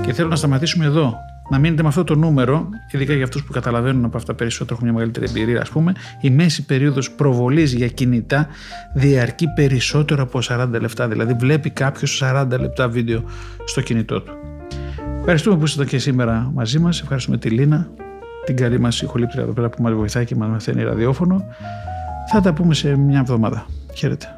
Και θέλω να σταματήσουμε εδώ. Να μείνετε με αυτό το νούμερο, ειδικά για αυτούς που καταλαβαίνουν από αυτά περισσότερο, έχουν μια μεγαλύτερη εμπειρία, ας πούμε, η μέση περίοδος προβολής για κινητά διαρκεί περισσότερο από σαράντα λεπτά. Δηλαδή, βλέπει κάποιος σαράντα λεπτά βίντεο στο κινητό του. Ευχαριστούμε που ήσασταν και σήμερα μαζί μας. Ευχαριστούμε τη Λίνα, την καλή μας ηχολήπτρια εδώ πέρα που μας βοηθάει και μας μαθαίνει ραδιόφωνο. Θα τα πούμε σε μια εβδομάδα. Χαίρετε.